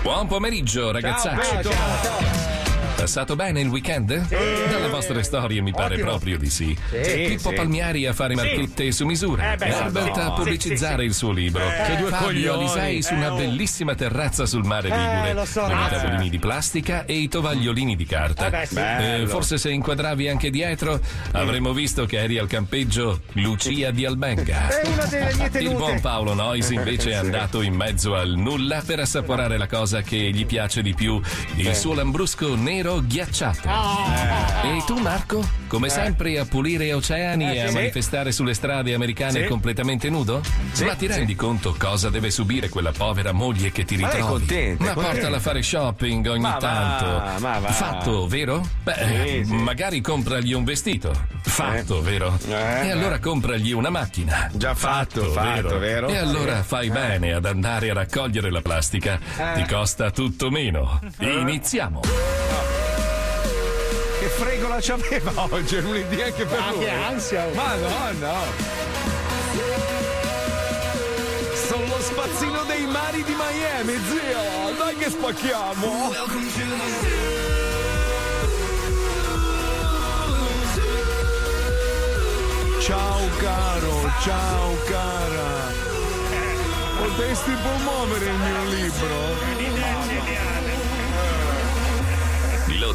Buon pomeriggio, ragazzacci. Passato bene il weekend? Sì. Dalle vostre storie mi pare proprio di sì. Pippo Palmieri a fare marchette su misura, Herbert a pubblicizzare il suo libro, Fabio Alisei su una bellissima terrazza sul mare Ligure, con i tavolini di plastica e i tovagliolini di carta. Forse se inquadravi anche dietro avremmo visto che eri al campeggio Lucia di Albenga. Il buon Paolo Nois invece è andato in mezzo al nulla per assaporare la cosa che gli piace di più, il suo lambrusco nero ghiacciato. E tu, Marco, come sempre a pulire oceani e a manifestare sulle strade americane completamente nudo? Ma ti rendi conto cosa deve subire quella povera moglie che ti ritrovi? Ma portala a fare shopping ogni tanto. Fatto, vero? Beh, magari compragli un vestito. Fatto, vero? E allora compragli una macchina. Già fatto, vero? E allora fai bene ad andare a raccogliere la plastica. Ti costa tutto meno. Iniziamo. Che fregola c'aveva oggi, è lunedì anche per lui. Che ansia! Madonna! Sono lo spazzino dei mari di Miami, zio! Dai che spacchiamo! Ciao caro, ciao cara! Potresti promuovere il mio libro? Lo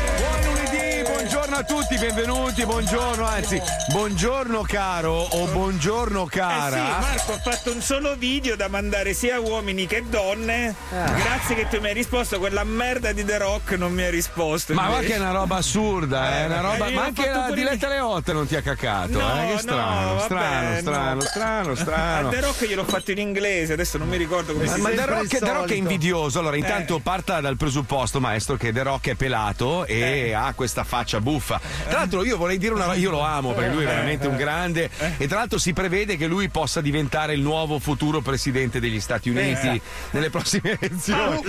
buongiorno! Buon lunedì, buongiorno a tutti, benvenuti, buongiorno, anzi, buongiorno caro o buongiorno cara. Sì, Marco ha fatto un solo video da mandare sia uomini che donne. Grazie che tu mi hai risposto, quella merda di The Rock non mi ha risposto. Ma che è una roba assurda, una roba. Ma anche la Diletta Leotta non ti ha cacato, no, che strano, no, vabbè, strano. A The Rock gliel'ho fatto in inglese, adesso non mi ricordo come si chiama. Ma The Rock è invidioso. Allora, intanto parta dal presupposto, maestro, che The Rock è pelato e ha questa faccia buffa. Tra l'altro io vorrei dire una roba, io lo amo perché lui è veramente un grande e tra l'altro si prevede che lui possa diventare il nuovo futuro presidente degli Stati Uniti nelle prossime elezioni.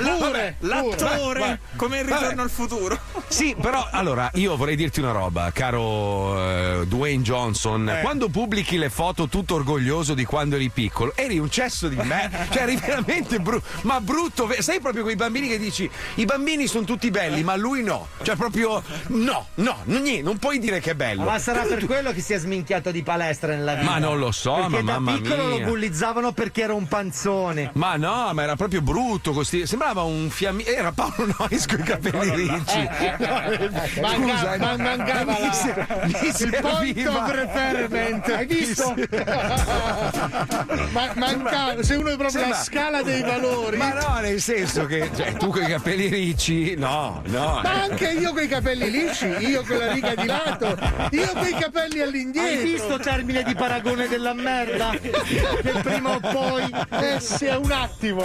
L'attore come il ritorno al futuro. Sì, però allora io vorrei dirti una roba, caro Dwayne Johnson, quando pubblichi le foto tutto orgoglioso di quando eri piccolo, eri un cesso di me, cioè eri veramente brutto, sai proprio quei bambini che dici i bambini sono tutti belli ma lui no, cioè proprio no, non puoi dire che è bello. Ma sarà per quello che si è sminchiato di palestra nella vita. Ma non lo so, perché ma da piccolo lo bullizzavano perché era un panzone. Ma no, ma era proprio brutto così. Sembrava un fiammifero. Era Paolo Nois con i capelli ricci. Mancava il point of referment. Hai visto? Se uno è proprio la scala dei valori. Ma no, nel senso che cioè, tu con i capelli ricci, no. Ma anche io con i capelli lisci, io con la riga di lato, io con i capelli all'indietro. Hai visto termine di paragone della merda? Che prima o poi è un attimo.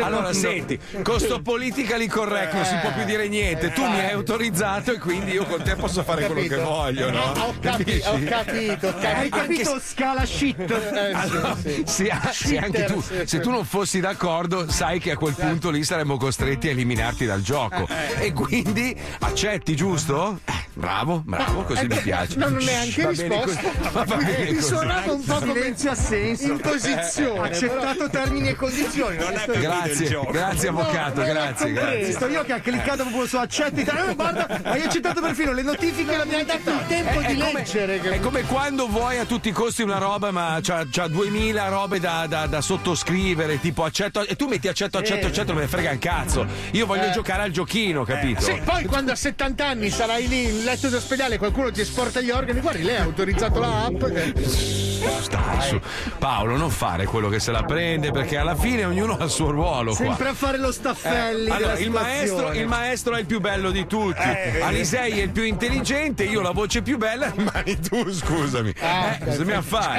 Allora senti, costo politically correct, non si può più dire niente. Tu mi hai autorizzato e quindi io con te posso fare quello che voglio, no? Ho capito. Hai capito scala shit? Allora, se anche tu, se tu non fossi d'accordo, sai che a quel punto lì saremmo costretti a eliminarti dal gioco. E quindi accetti, giusto? Bravo, così mi piace. No, non è anche risposta. Mi suonava un po' come in posizione. Accettato termini e condizioni. Grazie avvocato, grazie. Io che ha cliccato proprio su accetti, guarda, hai accettato perfino le notifiche, non mi hai dato il tempo di leggere. È come quando vuoi a tutti i costi una roba, ma c'ha 2000 robe da sottoscrivere, tipo accetto, e tu metti accetto, me ne frega un cazzo. Io voglio giocare al giochino, capito? Sì, poi quando a 70 anni sarai lì in letto d'ospedale, qualcuno ti esporta gli organi, guardi, lei ha autorizzato la app. Stai su. Paolo, non fare quello che se la prende, perché alla fine ognuno ha il suo ruolo qua. Sempre a fare lo Staffelli. Allora, il maestro è il più bello di tutti. Alisei è il più intelligente, io la voce più bella, ma tu scusami.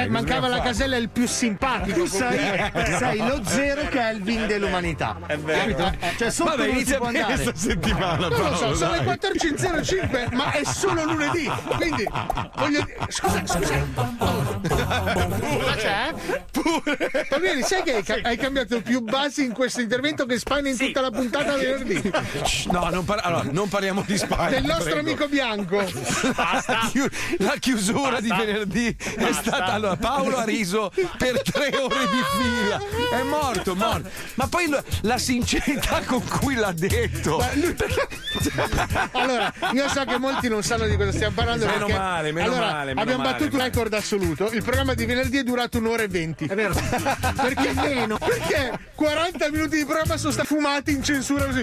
Mancava la casella il più simpatico. Sei lo zero che è il vin dell'umanità. È vero. Cioè, vabbè, inizia bene questa settimana. Non lo so, sono le 14.05, ma è solo lunedì. Quindi voglio dire. Scusa. C'è? Pure. Pamini, sai che hai cambiato più basi in questo intervento che Spagna in tutta la puntata venerdì? No, non parliamo di Spagna. Del nostro amico bianco. Basta. La chiusura di venerdì è stata. Allora, Paolo ha riso per 3 ore di fila. È morto. Ma poi la sincerità con cui l'ha detto. Allora, io so che molti non sanno di cosa stiamo parlando. Meno male, abbiamo battuto un record assoluto. Il programma di venerdì è durato 1 ora e 20. È vero. Perché meno? Perché 40 minuti di programma sono stati fumati in censura così.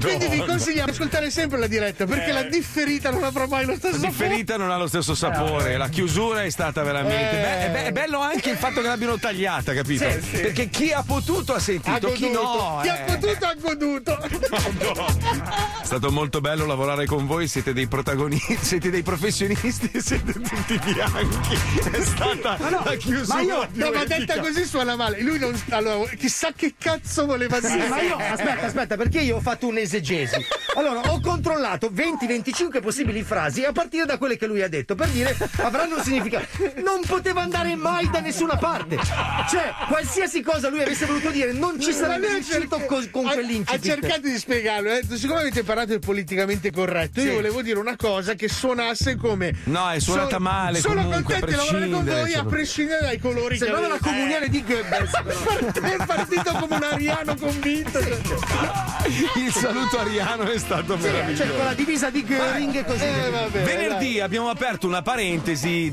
Quindi vi consigliamo di ascoltare sempre la diretta, perché la differita non avrà mai lo stesso sapore. La differita non ha lo stesso sapore. La chiusura è stata veramente. È bello anche il fatto che l'abbiano tagliata, capito? Sì. Perché chi ha potuto ha sentito, chi no. Chi ha potuto ha goduto. È stato molto bello lavorare con voi, siete dei protagonisti, siete dei professionisti, siete tutti bianchi. È stata la chiusura. Ma detta così suona male. Lui non. Allora, chissà che cazzo voleva dire. Ma io aspetta, perché io ho fatto un'esegesi. Allora, ho controllato 20-25 possibili frasi a partire da quelle che lui ha detto, per dire avranno un significato. Non poteva andare mai da nessuna parte. Cioè, qualsiasi cosa lui avesse voluto dire, non ci sarebbe riuscito con quell'incipit. Ha cercato di spiegarlo, siccome avete parlato del politicamente corretto, io volevo dire una cosa che suonasse come. No, è suonata male. Sono contento di lavorare con voi a prescindere dai colori. Sembrava la comunione di Goebbels. È partito come un ariano convinto. Il saluto ariano è stato meraviglioso. Cioè, con la divisa di Göring e così. Vabbè, venerdì abbiamo aperto una parentesi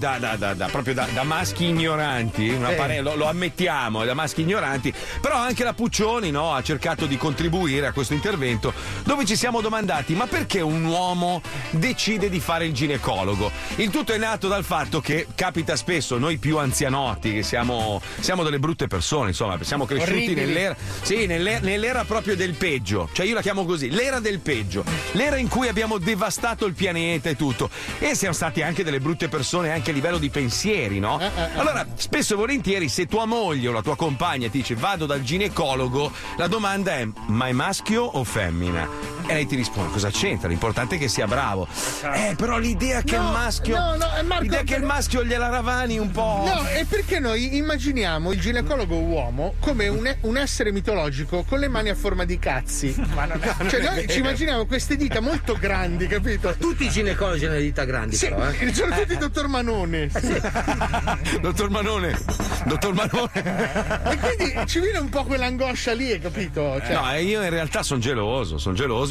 proprio da maschi ignoranti. Lo ammettiamo, da maschi ignoranti. Però anche la Puccioni ha cercato di contribuire a questo intervento, dove ci siamo domandati: ma perché un uomo decide di fare il ginecologo? Il tutto è nato dal fatto che capita spesso, noi più anzianotti, che siamo delle brutte persone, insomma, siamo cresciuti nell'era proprio del peggio. Cioè, io la chiamo così, l'era del peggio, l'era in cui abbiamo devastato il pianeta e tutto, e siamo stati anche delle brutte persone anche a livello di pensieri, no? Allora, spesso e volentieri, se tua moglie o la tua compagna ti dice vado dal ginecologo, la domanda è: ma è maschio o femmina? E lei ti risponde: cosa c'entra? L'importante è che sia bravo. Però l'idea che il maschio gliela ravani un po'. No, è perché noi immaginiamo il ginecologo uomo come un essere mitologico con le mani a forma di cazzi. Ma noi ci immaginiamo queste dita molto grandi, capito? Tutti i ginecologi hanno le dita grandi, però. Sono tutti dottor Manone. Dottor Manone. E quindi ci viene un po' quell'angoscia lì, hai capito? Cioè... No, io in realtà sono geloso.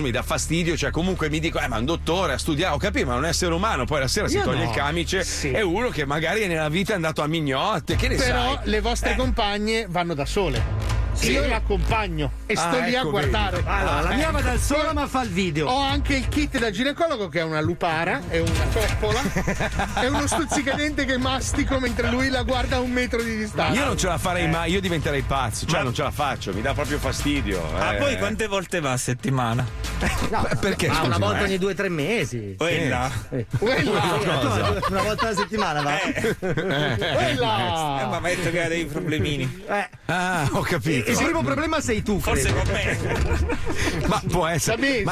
Mi dà fastidio, cioè comunque mi dico ma un dottore ha studiato, capito, ma è un essere umano, poi la sera si toglie il camice, è uno che magari nella vita è andato a mignotte, che ne sai. Però le vostre compagne vanno da sole. Sì. Io l'accompagno e sto lì a guardare. Allora, la mia va dal solo ma fa il video. Ho anche il kit da ginecologo, che è una lupara, è una coppola, è uno stuzzicadente che mastico mentre lui la guarda a 1 metro di distanza. Io non ce la farei mai, io diventerei pazzo, non ce la faccio, mi dà proprio fastidio. Ma poi quante volte va a settimana? No, perché? Una volta ogni 2 o 3 mesi. Una volta alla settimana va. Ma metto che ha dei problemini. Ho capito. Il primo problema sei tu, forse, credo. Con me. Ma può essere.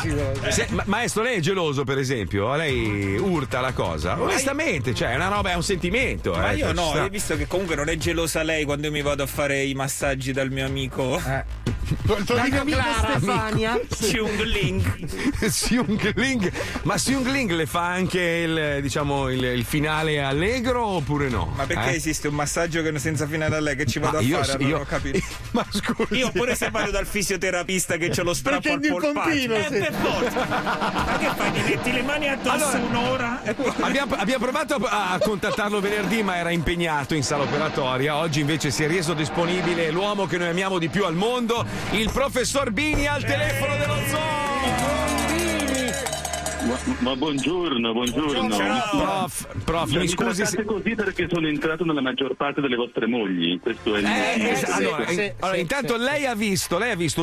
Maestro, lei è geloso, per esempio? Lei urta la cosa? Onestamente, è una roba, è un sentimento. Ma io no, hai visto che comunque non è gelosa lei quando io mi vado a fare i massaggi dal mio amico. La mia amica Stefania Siung Ling. Ma Siung Ling le fa anche il finale allegro oppure no? Ma perché esiste un massaggio che senza finale allegro che ci vado a fare? Non ho capito. Ma scusi, io pure se vado dal fisioterapista che c'ho lo strappo al polpaccio per forza. Ma che fai, ti metti le mani addosso un'ora? Abbiamo provato a contattarlo venerdì, ma era impegnato in sala operatoria. Oggi invece si è reso disponibile l'uomo che noi amiamo di più al mondo, il professor Bini al telefono dello zoo. Ma buongiorno, buongiorno. Prof, mi scusi se... così, perché sono entrato nella maggior parte delle vostre mogli. Questo è il allora, intanto lei ha visto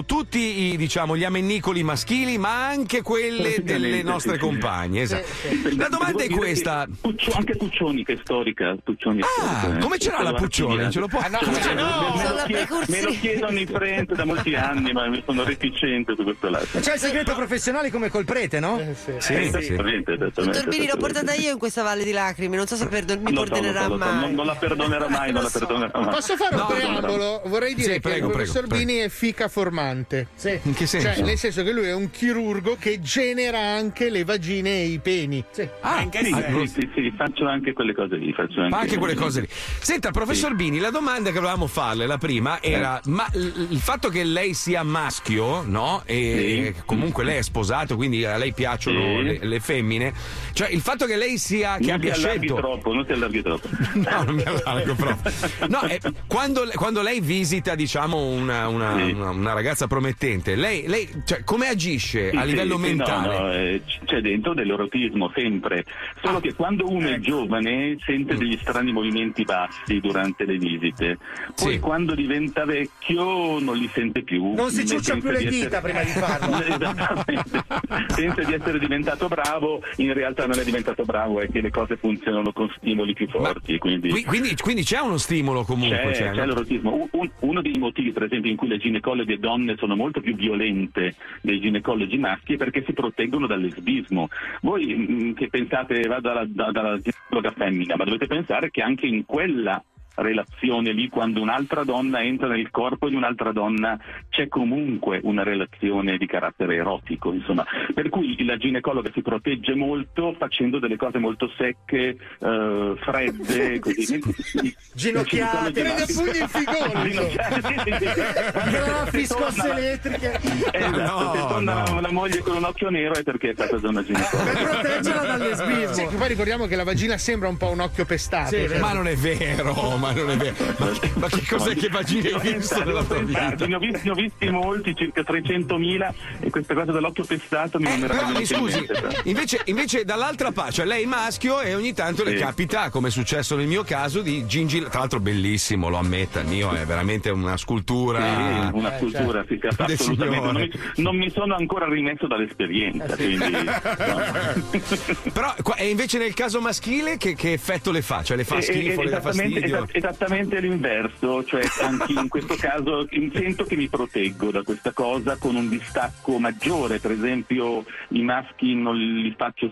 tutti i, diciamo, gli amennicoli maschili, ma anche quelle delle nostre compagne. Esatto. La domanda è questa. Anche Puccioni, che è storica. Come c'era la Puccioni? Ce lo può... me lo chiedono i friend da molti anni, ma mi sono reticente su questo lato. C'è il segreto professionale come col prete, no? Sì. Esattamente, esattamente. Dottor Bini, l'ho portata io in questa valle di lacrime, non so se mi perdonerà mai. Non la perdonerà mai, non la perdonerà mai. Posso fare un preambolo? Vorrei dire che il professor Bini è fica formante. Sì. In che senso? Cioè, nel senso che lui è un chirurgo che genera anche le vagine e i peni. Sì. Sì, faccio anche quelle cose lì. Senta, professor Bini, la domanda che volevamo farle, la prima, era: ma il fatto che lei sia maschio, no? E comunque lei è sposato, quindi a lei piacciono le femmine, cioè il fatto che lei sia, che non abbia scelto troppo, non ti allarghi troppo. No, non mi allargo proprio. No, quando lei visita, diciamo, una ragazza promettente, lei cioè, come agisce a livello mentale? C'è dentro dell'erotismo sempre, solo che quando uno è giovane sente degli strani movimenti bassi durante le visite, poi quando diventa vecchio non li sente più, non si ciuccia più le dita prima di farlo. Esattamente. Senza di essere diventato bravo, in realtà non è diventato bravo, è che le cose funzionano con stimoli più forti. Quindi c'è uno stimolo comunque. C'è l'erotismo. Uno dei motivi, per esempio, in cui le ginecologhe donne sono molto più violente dei ginecologi maschi è perché si proteggono dal lesbismo. Voi che pensate, vado dalla ginecologa femmina, ma dovete pensare che anche in quella relazione lì, quando un'altra donna entra nel corpo di un'altra donna, c'è comunque una relazione di carattere erotico, insomma, per cui la ginecologa si protegge molto facendo delle cose molto secche, fredde, così, ginocchiate, prende pugni in figone, scosse elettriche. Esatto, se torna la moglie con un occhio nero è perché è stata una ginecologa. Per proteggerla dal lesbismo. Sì, poi ricordiamo che la vagina sembra un po' un occhio pestato, ma non è vero. Ma non è vero. Ma che cos'è che vagine hai visto nella tua vita? Ne ho visti molti, circa 300.000, e questa cosa dell'occhio pestato mi meraviglio. Mi scusi, invece dall'altra parte, cioè lei è maschio e ogni tanto le capita, come è successo nel mio caso, di gingilla, tra l'altro bellissimo, lo ammetta, il mio è veramente una scultura. Sì, una scultura, cioè, assolutamente. Non mi sono ancora rimesso dall'esperienza, quindi no. Però e invece nel caso maschile che effetto le fa? Cioè le fa schifo, le fa fastidio? Esattamente l'inverso, cioè anche in questo caso sento che mi proteggo da questa cosa con un distacco maggiore. Per esempio i maschi non li faccio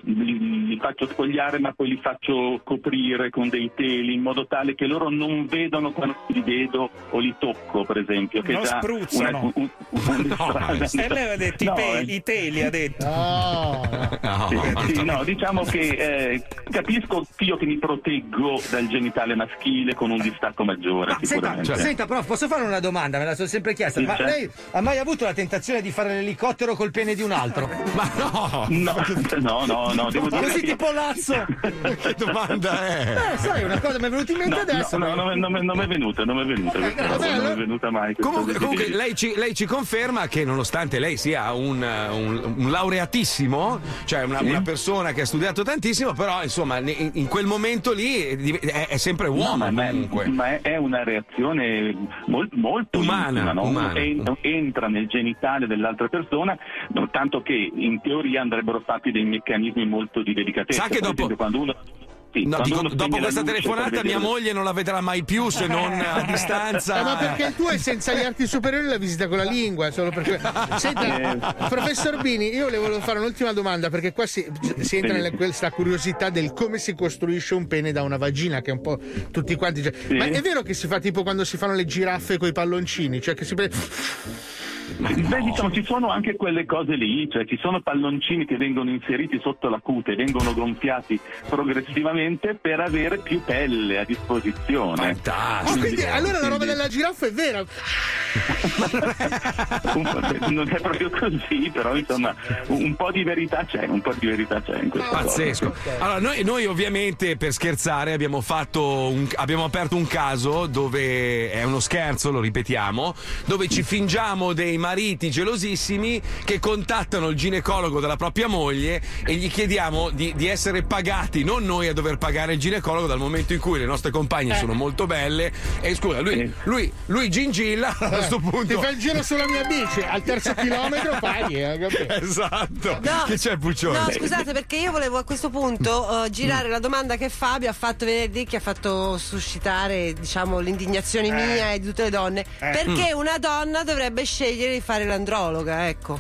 spogliare, ma poi li faccio coprire con dei teli in modo tale che loro non vedono quando li vedo o li tocco, per esempio, che non spruzzano. Lei ha detto i teli, ha detto no, diciamo che capisco io che mi proteggo dal genitale maschile con un distacco maggiore. Senta, prof, posso fare una domanda? Me la sono sempre chiesta. Ma lei ha mai avuto la tentazione di fare l'elicottero col pene di un altro? Ma no. Devo dire così, tipo Lazzo. Che domanda è? Sai, una cosa mi è venuta in mente adesso. Non mi è venuta. Non è venuta mai. Comunque lei ci conferma che, nonostante lei sia un laureatissimo, cioè una persona che ha studiato tantissimo, però insomma in quel momento lì è sempre uomo, ma è una reazione molto umana, intima, no? Umana. Entra nel genitale dell'altra persona, tanto che in teoria andrebbero fatti dei meccanismi molto di delicatezza. Sa che dopo, quando uno... Sì, no, dico, dopo questa telefonata mia moglie non la vedrà mai più, se non a distanza. Ma perché il tuo è senza gli arti superiori, la visita con la lingua, solo perché... Senta, professor Bini, io le volevo fare un'ultima domanda, perché qua si entra in questa curiosità del come si costruisce un pene da una vagina, che è un po' tutti quanti, cioè, ma è vero che si fa tipo quando si fanno le giraffe coi palloncini, cioè che si prende... Beh, diciamo, ci sono anche quelle cose lì, cioè ci sono palloncini che vengono inseriti sotto la cute, vengono gonfiati progressivamente per avere più pelle a disposizione. Fantastico. Quindi, allora la roba della giraffa è vera. Non è proprio così, però insomma un po' di verità c'è in questo. Pazzesco. Cosa. Allora noi ovviamente, per scherzare, abbiamo aperto un caso dove è uno scherzo, lo ripetiamo, dove ci fingiamo dei mariti gelosissimi che contattano il ginecologo della propria moglie e gli chiediamo di essere pagati, non noi a dover pagare il ginecologo, dal momento in cui le nostre compagne sono molto belle. E scusa, lui gingilla a questo punto. Ti fai il giro sulla mia bici, al terzo chilometro paghi. Esatto. No, che c'è, Puccioni? No, scusate, perché io volevo a questo punto girare la domanda che Fabio ha fatto venerdì, che ha fatto suscitare, diciamo, l'indignazione mia e di tutte le donne. Perché una donna dovrebbe scegliere di fare l'androloga, ecco.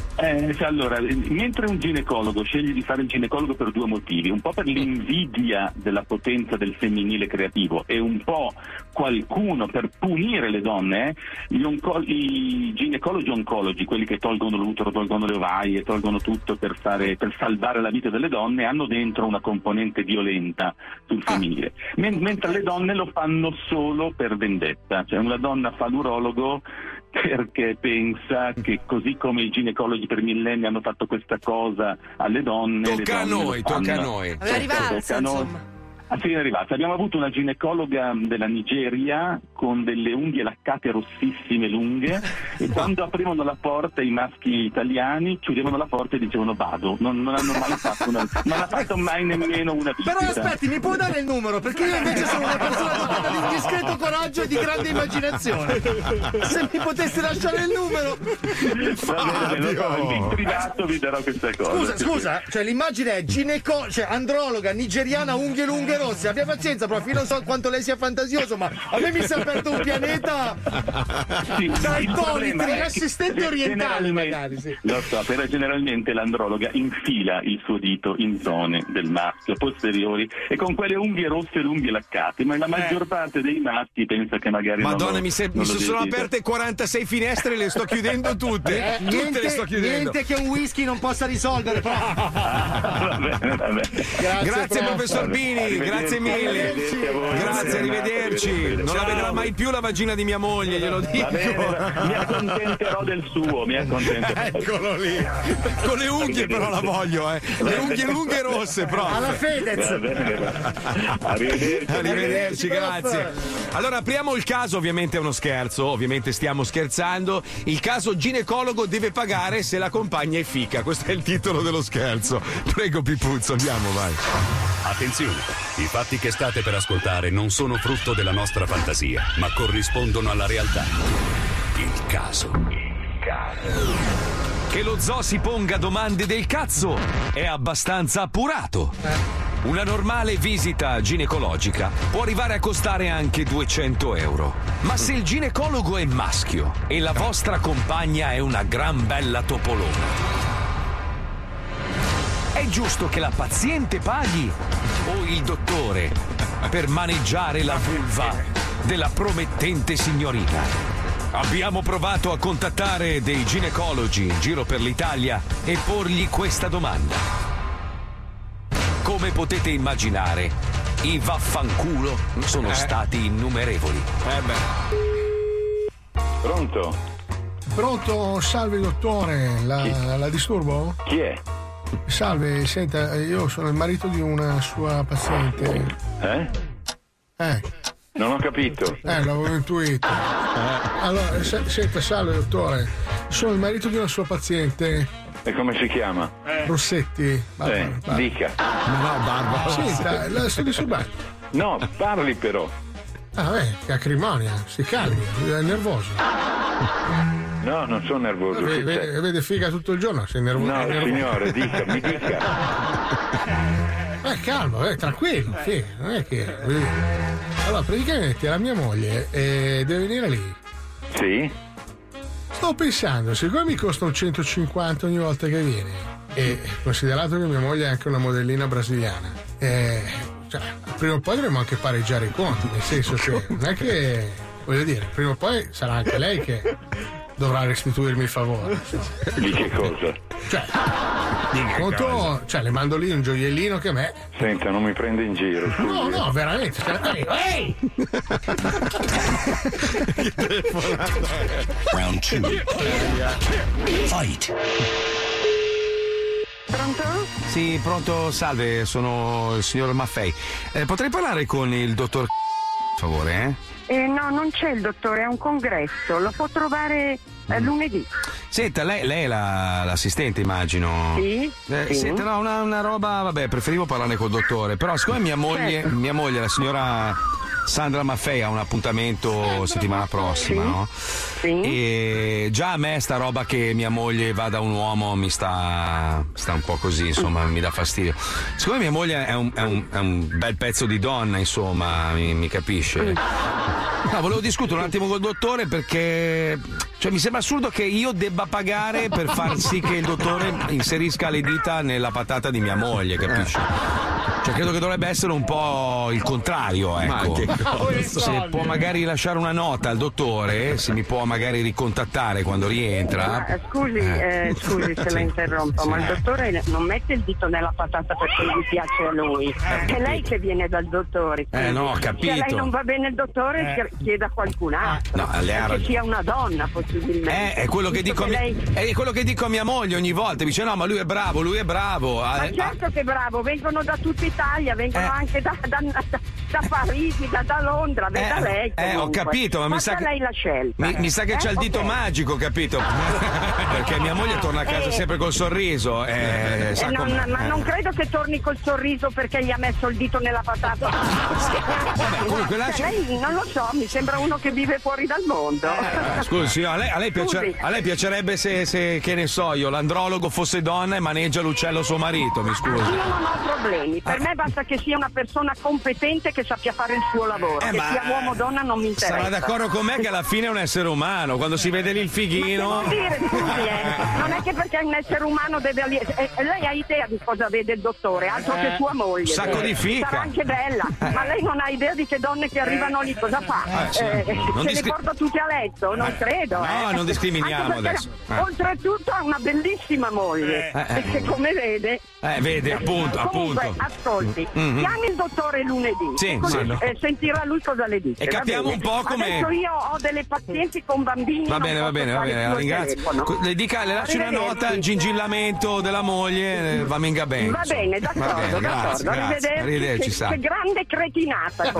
Allora, mentre un ginecologo sceglie di fare il ginecologo per due motivi, un po' per l'invidia della potenza del femminile creativo e un po' qualcuno per punire le donne, i ginecologi oncologi, quelli che tolgono l'utero, tolgono le ovaie, tolgono tutto per salvare la vita delle donne, hanno dentro una componente violenta sul femminile, mentre le donne lo fanno solo per vendetta. Cioè, una donna fa l'urologo perché pensa che, così come i ginecologi per millenni hanno fatto questa cosa alle donne, tocca a noi. A fine arrivata, abbiamo avuto una ginecologa della Nigeria con delle unghie laccate rossissime lunghe e quando aprivano la porta i maschi italiani chiudevano la porta e dicevano vado, non hanno mai fatto mai nemmeno una visita. Però aspetti, mi può dare il numero, perché io invece sono una persona dotata di discreto coraggio e di grande immaginazione. Se mi poteste lasciare il numero. In privato vi darò questa cosa. Scusa, cioè l'immagine è androloga nigeriana, unghie lunghe rosse. Abbia pazienza, prof, non so quanto lei sia fantasioso, ma a me mi si è aperto un pianeta dal politri, assistente orientale magari. Sì. Lo so, però generalmente l'androloga infila il suo dito in zone del maschio posteriori e con quelle unghie rosse e unghie laccate, ma la maggior parte dei maschi pensa che magari mi sono aperte 46 finestre e le sto chiudendo tutte. Tutte le sto chiudendo. Niente che un whisky non possa risolvere, prof. Va bene. Grazie professor Bini. Grazie mille, grazie, arrivederci. Non la vedrà mai più la vagina di mia moglie, glielo dico. Mi accontenterò del suo, Eccolo lì. Con le unghie però la voglio, le unghie lunghe e rosse, proprio. Alla Fedez. Arrivederci, grazie. Allora apriamo il caso, ovviamente è uno scherzo, ovviamente stiamo scherzando. Il caso ginecologo deve pagare se la compagna è fica. Questo è il titolo dello scherzo. Prego Pipuzzo, andiamo, vai. Attenzione, i fatti che state per ascoltare non sono frutto della nostra fantasia, ma corrispondono alla realtà. Il caso. Che lo zoo si ponga domande del cazzo è abbastanza appurato. Una normale visita ginecologica può arrivare a costare anche 200 euro, ma se il ginecologo è maschio e la vostra compagna è una gran bella topolona, è giusto che la paziente paghi o il dottore per maneggiare la vulva della promettente signorina? Abbiamo provato a contattare dei ginecologi in giro per l'Italia e porgli questa domanda. Come potete immaginare, i vaffanculo sono stati innumerevoli. Pronto? Salve dottore, la disturbo? Chi è? Salve, senta, io sono il marito di una sua paziente. Non ho capito. L'avevo intuito. Allora, senta, salve dottore, sono il marito di una sua paziente. E come si chiama? Rossetti. Barbara. Dica. No, Barbara. Senta, la sto disturbando. No, parli però. Acrimonia, si calmi, è nervoso. No, non sono nervoso. Vede figa tutto il giorno, sei nervoso? No, signore, mi dica. Calmo, tranquillo, figa, non è che. Allora, praticamente la mia moglie deve venire lì. Sì. Sto pensando, siccome mi costano 150 ogni volta che viene, e considerato che mia moglie è anche una modellina brasiliana, cioè, prima o poi dovremmo anche pareggiare i conti, nel senso che non è che, voglio dire, prima o poi sarà anche lei che dovrà restituirmi il favore. Di che cosa? Cioè, le mando lì un gioiellino che a me. Senta, non mi prende in giro. Scusi. No, veramente. Ehi! Round 2. Fight. Pronto? Sì, pronto, salve, sono il signor Maffei. Potrei parlare con il dottor, per favore? No, non c'è il dottore, è un congresso, lo può trovare lunedì. Senta, lei è l'assistente, immagino. Sì, sì. Senta, no, una roba, vabbè, preferivo parlare col dottore, però siccome mia moglie, la signora Sandra Maffei, ha un appuntamento settimana prossima, no? Sì. E già a me sta roba che mia moglie va da un uomo mi sta un po' così, insomma, mi dà fastidio. Siccome mia moglie è un bel pezzo di donna, insomma, mi capisce? No, volevo discutere un attimo col dottore, perché cioè mi sembra assurdo che io debba pagare per far sì che il dottore inserisca le dita nella patata di mia moglie, capisci? Cioè credo che dovrebbe essere un po' il contrario, ecco. Se può magari lasciare una nota al dottore, se mi può magari ricontattare quando rientra. Ma, scusi se la interrompo, ma il dottore non mette il dito nella patata perché gli piace a lui. È lei che viene dal dottore. No, capito. Se a lei non va bene il dottore, chieda a qualcun altro. No, che sia una donna possibilmente. È quello che dico a mia moglie ogni volta, dice no, ma lui è bravo, lui è bravo. Ma certo che è bravo, vengono da tutta Italia, vengono anche da Parigi, da Londra, da lei. Ho capito, ma mi sa che lei la scelta. Mi sa che c'ha il dito magico, capito? Perché mia moglie torna a casa sempre col sorriso. Ma non credo che torni col sorriso perché gli ha messo il dito nella patata. Vabbè, comunque lei non lo so, mi sembra uno che vive fuori dal mondo. Scusi, a lei piacerebbe se che ne so io, l'andrologo fosse donna e maneggia l'uccello suo marito, mi scusi. Io non ho problemi, per me basta che sia una persona competente che sappia fare il suo lavoro, che sia uomo o donna non mi interessa. Sarà d'accordo con me che alla fine è un essere umano, quando si vede lì il fighino. Ma che vuol dire, scusi, non è che perché è un essere umano deve lei ha idea di cosa vede il dottore, altro che sua moglie. Sacco di fica. Sarà anche bella, ma lei non ha idea di che donne che arrivano lì cosa fa? Le porta tutti a letto, non credo. No, non discriminiamo adesso. Oltretutto ha una bellissima moglie, perché come vede. Vede, appunto. Comunque, ascolti, chiami il dottore lunedì. Sì, così, sentirà lui cosa le dice. E capiamo un po' come. Adesso io ho delle pazienti con bambini. Va bene, la ringrazio. Le lascio una nota al gingillamento della moglie, va minga bene. Va bene, d'accordo. Arrivederci. Che grande cretinata.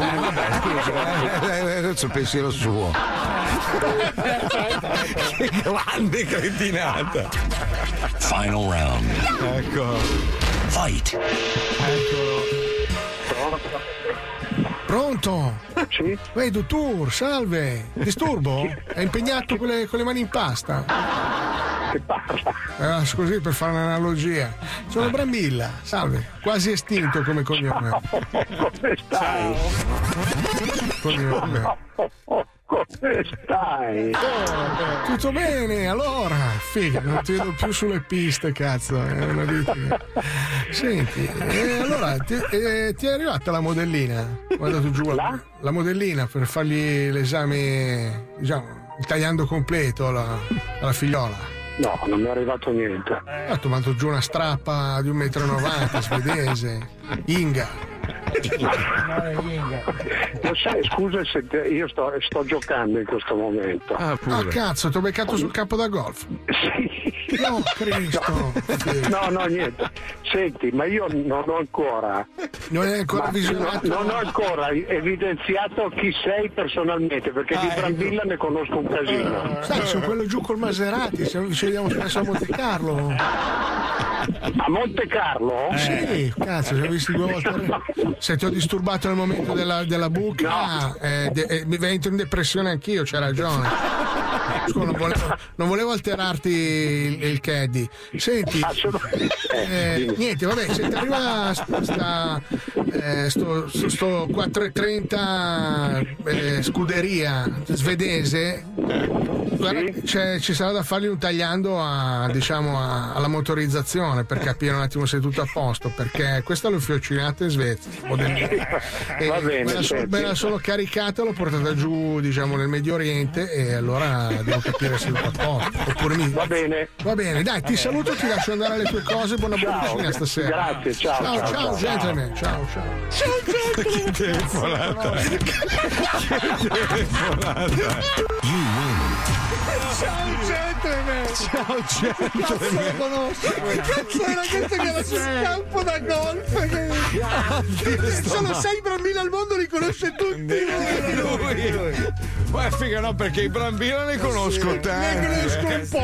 Adesso pensiero suo. Che grande cretinata. Final round. Ecco. Fight. Eccolo. Pronto? Sì. Ehi, dottor, salve. Disturbo? È impegnato con le mani in pasta? Che parla? Scusi, per fare un'analogia. Sono Brambilla, salve. Quasi estinto come cognome. Come stai? Cognome. Come stai? Tutto bene, allora. Figa, non ti vedo più sulle piste, cazzo. È una vita. Senti, allora ti è arrivata la modellina? Guardato giù la modellina per fargli l'esame, diciamo, il tagliando completo alla figliola. No, non mi è arrivato niente. Ha tomato giù una strappa di 1,90 m, svedese, Inga. Lo sai, scusa se io sto giocando in questo momento. Cazzo, ti ho beccato sul campo da golf. Sì. No, Cristo. No, niente. Senti, ma io non ho ancora visionato. Non ho ancora evidenziato chi sei personalmente, perché di Brambilla ne conosco un casino. Sai, sono quello giù col Maserati, se non ci vediamo spesso a Monte Carlo. A Monte Carlo? Sì, cazzo, ci ho visto 2 volte. Se ti ho disturbato nel momento della buca, no. Mi vento in depressione anch'io, c'hai ragione. Scusa, non volevo alterarti il caddy. Senti, niente, vabbè, se ti arriva sto 4,30 scuderia svedese, guarda, ci sarà da fargli un tagliando alla motorizzazione per capire un attimo se è tutto a posto, perché questa l'ho fiocinata in Svezia. Va bene, me la sono caricata, l'ho portata giù, diciamo, nel Medio Oriente, e allora devo capire se lo faccio. Va bene, dai, ti saluto, ti lascio andare alle tue cose, buona cena stasera. Grazie, ciao gentlemen, ciao. Che telefonata. Ciao gentlemen. Cazzo, era gente che era sul campo da golf che sono 6 bambini al mondo, li conosce tutti. Lui. Ma è figa, no, perché i Brambilla ne conosco tanti. Ne conosco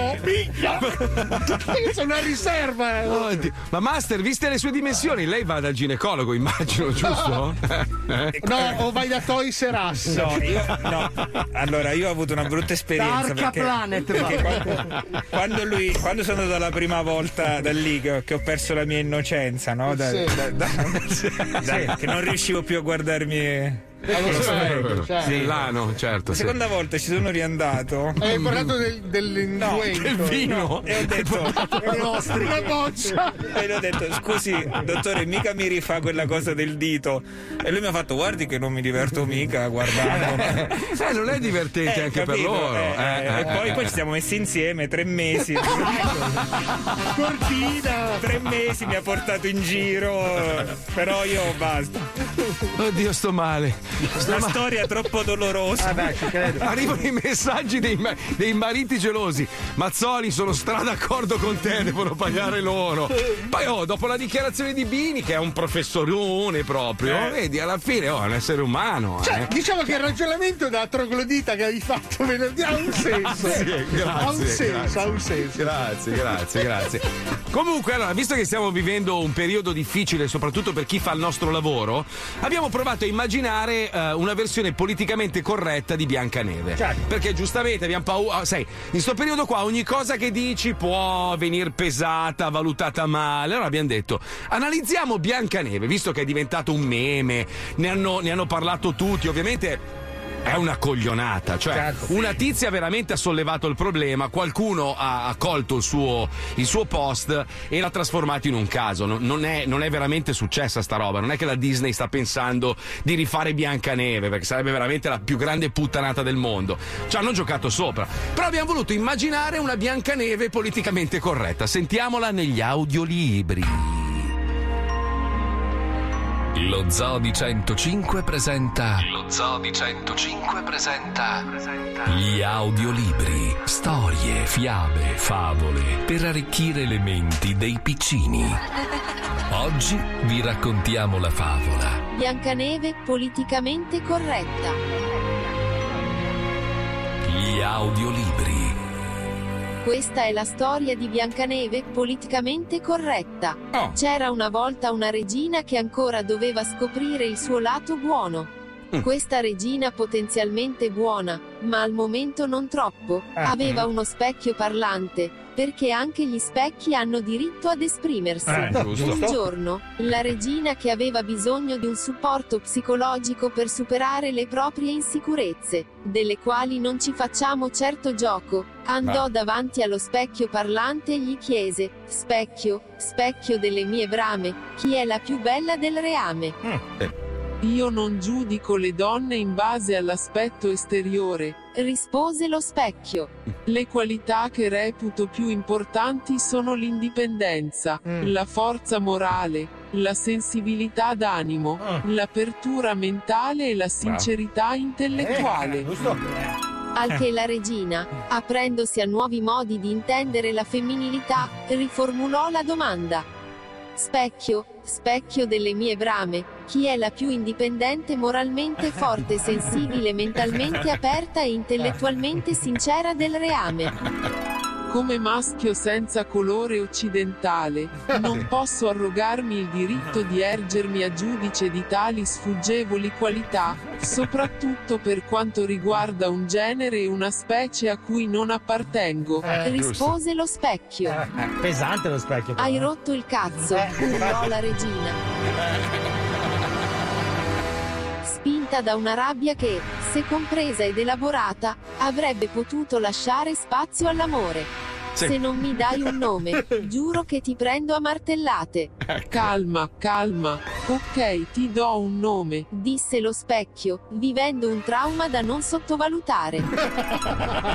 un po'. Io sono una riserva. Oh, ma Master, viste le sue dimensioni, lei va dal ginecologo, immagino, giusto? No, o vai da Toys R Us. No, allora io ho avuto una brutta esperienza. Dark Planet. Perché quando sono andato la prima volta da lì che ho perso la mia innocenza, no? Che non riuscivo più a guardarmi. L'ano, certo. La seconda volta ci sono riandato. Hai parlato dell'induento, del vino. E ho detto: una boccia. E gli ho detto: scusi, dottore, mica mi rifà quella cosa del dito. E lui mi ha fatto: guardi che non mi diverto mica a guardarlo. Non è divertente anche capito, per loro. E poi ci siamo messi insieme 3 mesi. Cortina. 3 mesi mi ha portato in giro. Però io basta. Oddio, sto male. La storia è troppo dolorosa. Beh, ci credo. Arrivano i messaggi dei mariti gelosi. Mazzoli, sono d'accordo con te, devono pagare loro. Poi dopo la dichiarazione di Bini, che è un professorone proprio, vedi, alla fine è un essere umano. Cioè, diciamo che il ragionamento da troglodita che hai fatto venerdì ha un senso. Ha un senso. Grazie. Comunque, allora, visto che stiamo vivendo un periodo difficile, soprattutto per chi fa il nostro lavoro, abbiamo provato a immaginare una versione politicamente corretta di Biancaneve, certo. Perché giustamente abbiamo paura, sai, in sto periodo qua ogni cosa che dici può venir pesata, valutata male. Allora abbiamo detto: analizziamo Biancaneve, visto che è diventato un meme, ne hanno parlato tutti, ovviamente. È una coglionata, cioè una tizia veramente ha sollevato il problema, qualcuno ha colto il suo post e l'ha trasformato in un caso. Non è veramente successa sta roba, non è che la Disney sta pensando di rifare Biancaneve, perché sarebbe veramente la più grande puttanata del mondo. Ci hanno giocato sopra, però abbiamo voluto immaginare una Biancaneve politicamente corretta. Sentiamola negli audiolibri. Lo Zoo di 105 presenta. Gli audiolibri, storie, fiabe, favole per arricchire le menti dei piccini. Oggi vi raccontiamo la favola Biancaneve politicamente corretta. Gli audiolibri. Questa è la storia di Biancaneve, politicamente corretta. Oh. C'era una volta una regina che ancora doveva scoprire il suo lato buono. Questa regina potenzialmente buona, ma al momento non troppo, aveva uno specchio parlante, perché anche gli specchi hanno diritto ad esprimersi. Un giorno, la regina, che aveva bisogno di un supporto psicologico per superare le proprie insicurezze, delle quali non ci facciamo certo gioco, andò davanti allo specchio parlante e gli chiese: specchio, specchio delle mie brame, chi è la più bella del reame? Io non giudico le donne in base all'aspetto esteriore, rispose lo specchio. Le qualità che reputo più importanti sono l'indipendenza, la forza morale, la sensibilità d'animo, l'apertura mentale e la sincerità intellettuale. Al che la regina, aprendosi a nuovi modi di intendere la femminilità, riformulò la domanda: specchio, specchio delle mie brame, chi è la più indipendente, moralmente forte, sensibile, mentalmente aperta e intellettualmente sincera del reame? Come maschio senza colore occidentale, non posso arrogarmi il diritto di ergermi a giudice di tali sfuggevoli qualità, soprattutto per quanto riguarda un genere e una specie a cui non appartengo, rispose lo specchio. Pesante lo specchio. Però. Hai rotto il cazzo, urlò la regina. Spinta da una rabbia che, se compresa ed elaborata, avrebbe potuto lasciare spazio all'amore. Se non mi dai un nome, giuro che ti prendo a martellate. Calma, ok, ti do un nome, disse lo specchio, vivendo un trauma da non sottovalutare.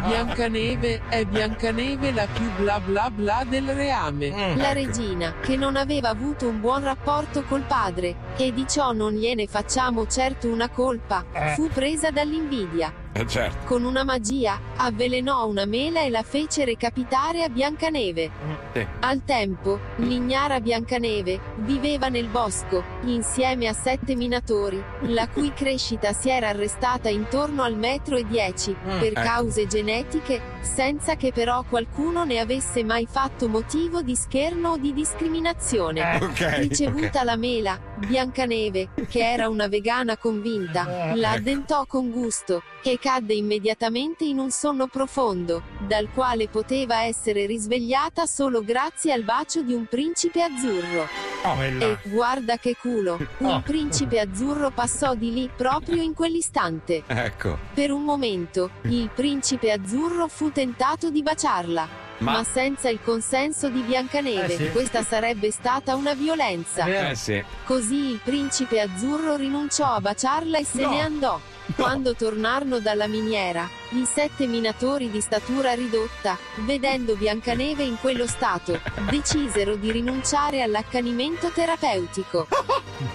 Biancaneve è Biancaneve, la più bla bla bla del reame. La regina, che non aveva avuto un buon rapporto col padre, e di ciò non gliene facciamo certo una colpa, fu presa dall'invidia. Certo. Con una magia, avvelenò una mela e la fece recapitare a Biancaneve. Sì. Al tempo, l'ignara Biancaneve viveva nel bosco, insieme a 7 minatori, la cui crescita si era arrestata intorno al 1,10 m, per cause genetiche, senza che però qualcuno ne avesse mai fatto motivo di scherno o di discriminazione. Ricevuta la mela, Biancaneve, che era una vegana convinta, la addentò con gusto, e cadde immediatamente in un sonno profondo, dal quale poteva essere risvegliata solo grazie al bacio di un principe azzurro. E guarda che culo, un principe azzurro passò di lì proprio in quell'istante. Ecco. Per un momento, il principe azzurro fu tentato di baciarla. Ma senza il consenso di Biancaneve, sì, questa sarebbe stata una violenza. Sì. Così il principe azzurro rinunciò a baciarla e se ne andò. Quando tornarono dalla miniera, i 7 minatori di statura ridotta, vedendo Biancaneve in quello stato, decisero di rinunciare all'accanimento terapeutico.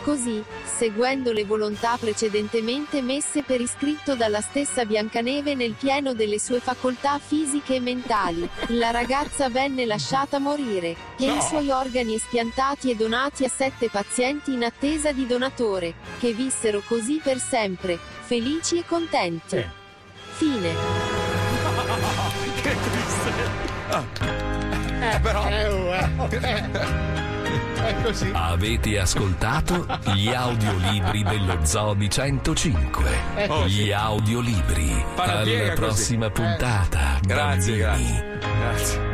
Così, seguendo le volontà precedentemente messe per iscritto dalla stessa Biancaneve nel pieno delle sue facoltà fisiche e mentali, la ragazza venne lasciata morire, e i suoi organi espiantati e donati a 7 pazienti in attesa di donatore, che vissero così per sempre, felici e contenti. Fine. Che tristezza. Però è così. Avete ascoltato gli audiolibri dello Zoo di 105. Gli audiolibri. Alla prossima puntata. Grazie, grazie.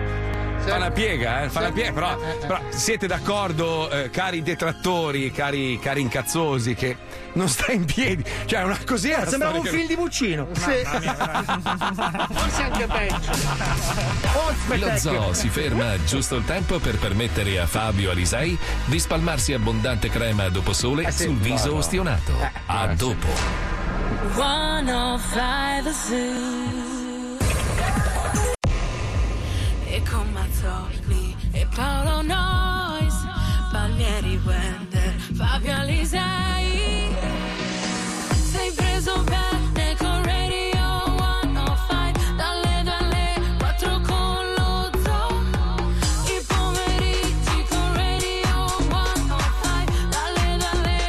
Fa la piega, però siete d'accordo, cari detrattori, cari incazzosi, che non sta in piedi, cioè una così era, sembrava un film di Puccino. Forse anche peggio. Lo Zoo si ferma giusto il tempo per permettere a Fabio Alisei di spalmarsi abbondante crema dopo sole sul viso ostionato. A dopo. 105 Zoo. E con Mazzoli e Paolo Nois, Palmieri Wender, Fabio Alisei. Sei preso bene con Radio 105, dalle 2 alle 4 con lo Zoo. I pomeriggi con Radio 105, dalle 2 alle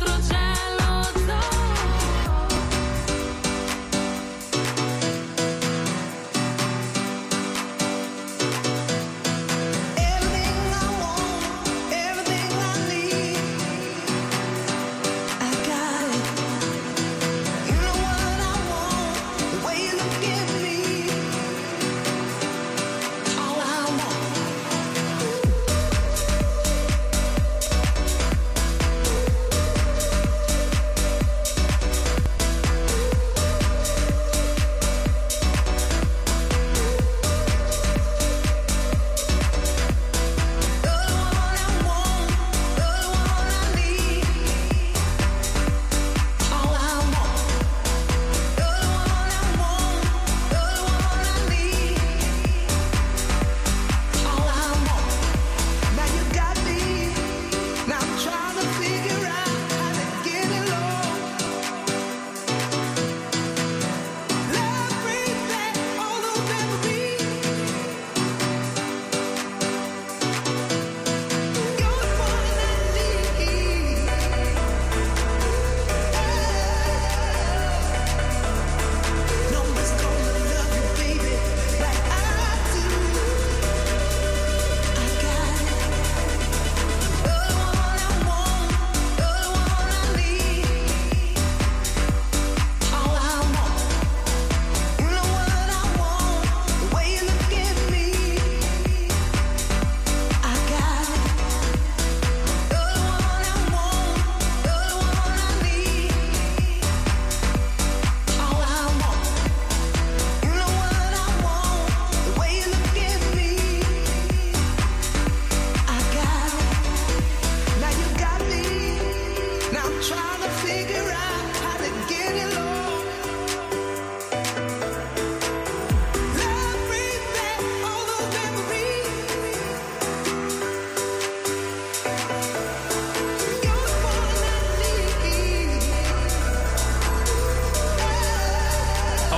4 c'è lo Zoo. You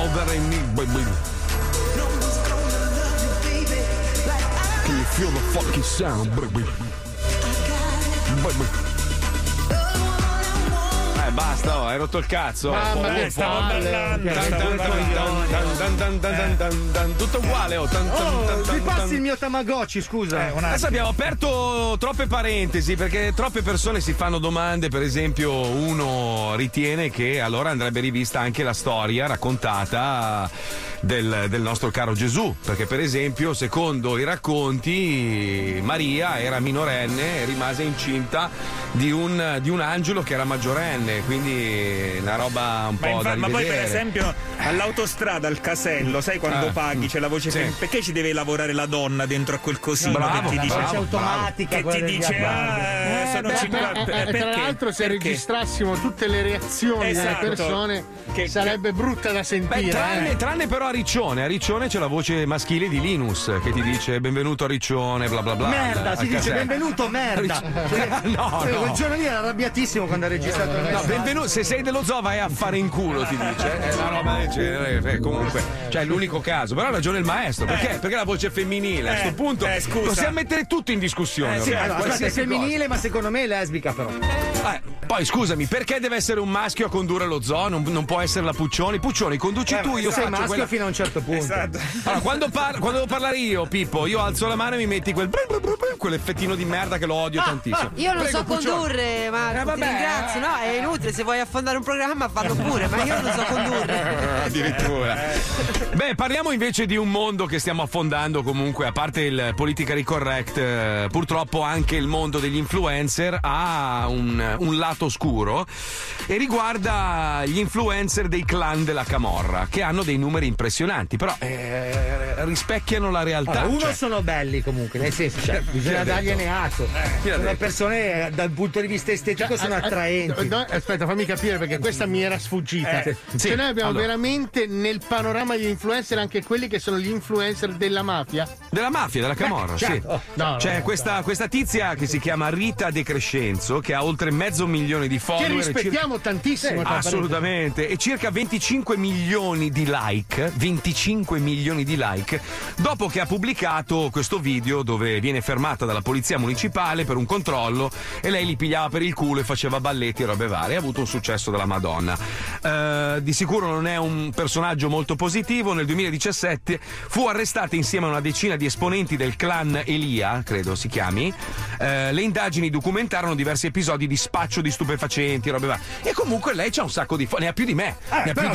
all that I need, baby. No one's gonna love you, baby, like I. Can you feel the fucking sound, baby? Baby. Basta, oh, hai rotto il cazzo. Tutto uguale. Mi passi il mio Tamagotchi, scusa. Adesso abbiamo aperto troppe parentesi perché troppe persone si fanno domande. Per esempio, uno ritiene che allora andrebbe rivista anche la storia raccontata del nostro caro Gesù, perché per esempio secondo i racconti Maria era minorenne e rimase incinta di un angelo che era maggiorenne, quindi una roba un po' da rivedere. Ma poi per esempio all'autostrada, al casello, sai quando paghi c'è la voce sì. Perché ci deve lavorare la donna dentro a quel cosino che ti dice sono 50. Tra l'altro se registrassimo tutte le reazioni delle persone sarebbe brutta da sentire. Tranne però a Riccione c'è la voce maschile di Linus che ti dice benvenuto a Riccione, bla bla bla. Merda, si dice benvenuto merda. No. Quel giorno lì era arrabbiatissimo quando ha registrato la messa. Benvenuto, se sei dello zoo vai a fare in culo, ti dice. È una roba del genere, comunque. Cioè è l'unico caso, però ha ragione il maestro, perché? Perché la voce è femminile, a sto punto possiamo mettere tutto in discussione. Sì, allora, aspetta, è femminile, cosa. Ma secondo me è lesbica però. Poi scusami, perché deve essere un maschio a condurre lo zoo? Non può essere la Puccioni. Puccioni, conduci tu, io sei maschio quella... fino a un certo punto. Esatto. Allora, quando devo parlare io, Pippo, io alzo la mano e mi metti quell'effettino di merda che lo odio tantissimo. Io non so condurre, Marco, ti ringrazio. No, è inutile, se vuoi affondare un programma fallo pure, ma io non so condurre. Addirittura. Beh, parliamo invece di un mondo che stiamo affondando comunque, a parte il politically correct, purtroppo anche il mondo degli influencer ha un lato oscuro e riguarda gli influencer dei clan della camorra che hanno dei numeri impressionanti, però rispecchiano la realtà. Allora, sono belli comunque, nel senso, bisogna dargliene atto. Sono persone dal punto di vista estetico sono attraenti. Aspetta, fammi capire perché questa mi era sfuggita. Cioè noi abbiamo veramente nel panorama degli influencer anche quelli che sono gli influencer della mafia. Della camorra, certo. Sì. No, questa tizia che si chiama Rita De Crescenzo che ha oltre mezzo milione di follower. Che rispettiamo tantissimo. Assolutamente. E circa 25 milioni di like. 25 milioni di like. Dopo che ha pubblicato questo video dove viene fermata dalla polizia municipale per un controllo e lei li pigliava per il culo e faceva balletti e robe varie. Ha avuto un successo della Madonna. Di sicuro non è un personaggio molto positivo. Nel 2017 fu arrestata insieme a una decina di esponenti del clan Elia, credo si chiami. Le indagini documentarono diversi episodi di spaccio di stupefacenti, robe varie. E comunque lei c'ha un sacco di ne ha più di me.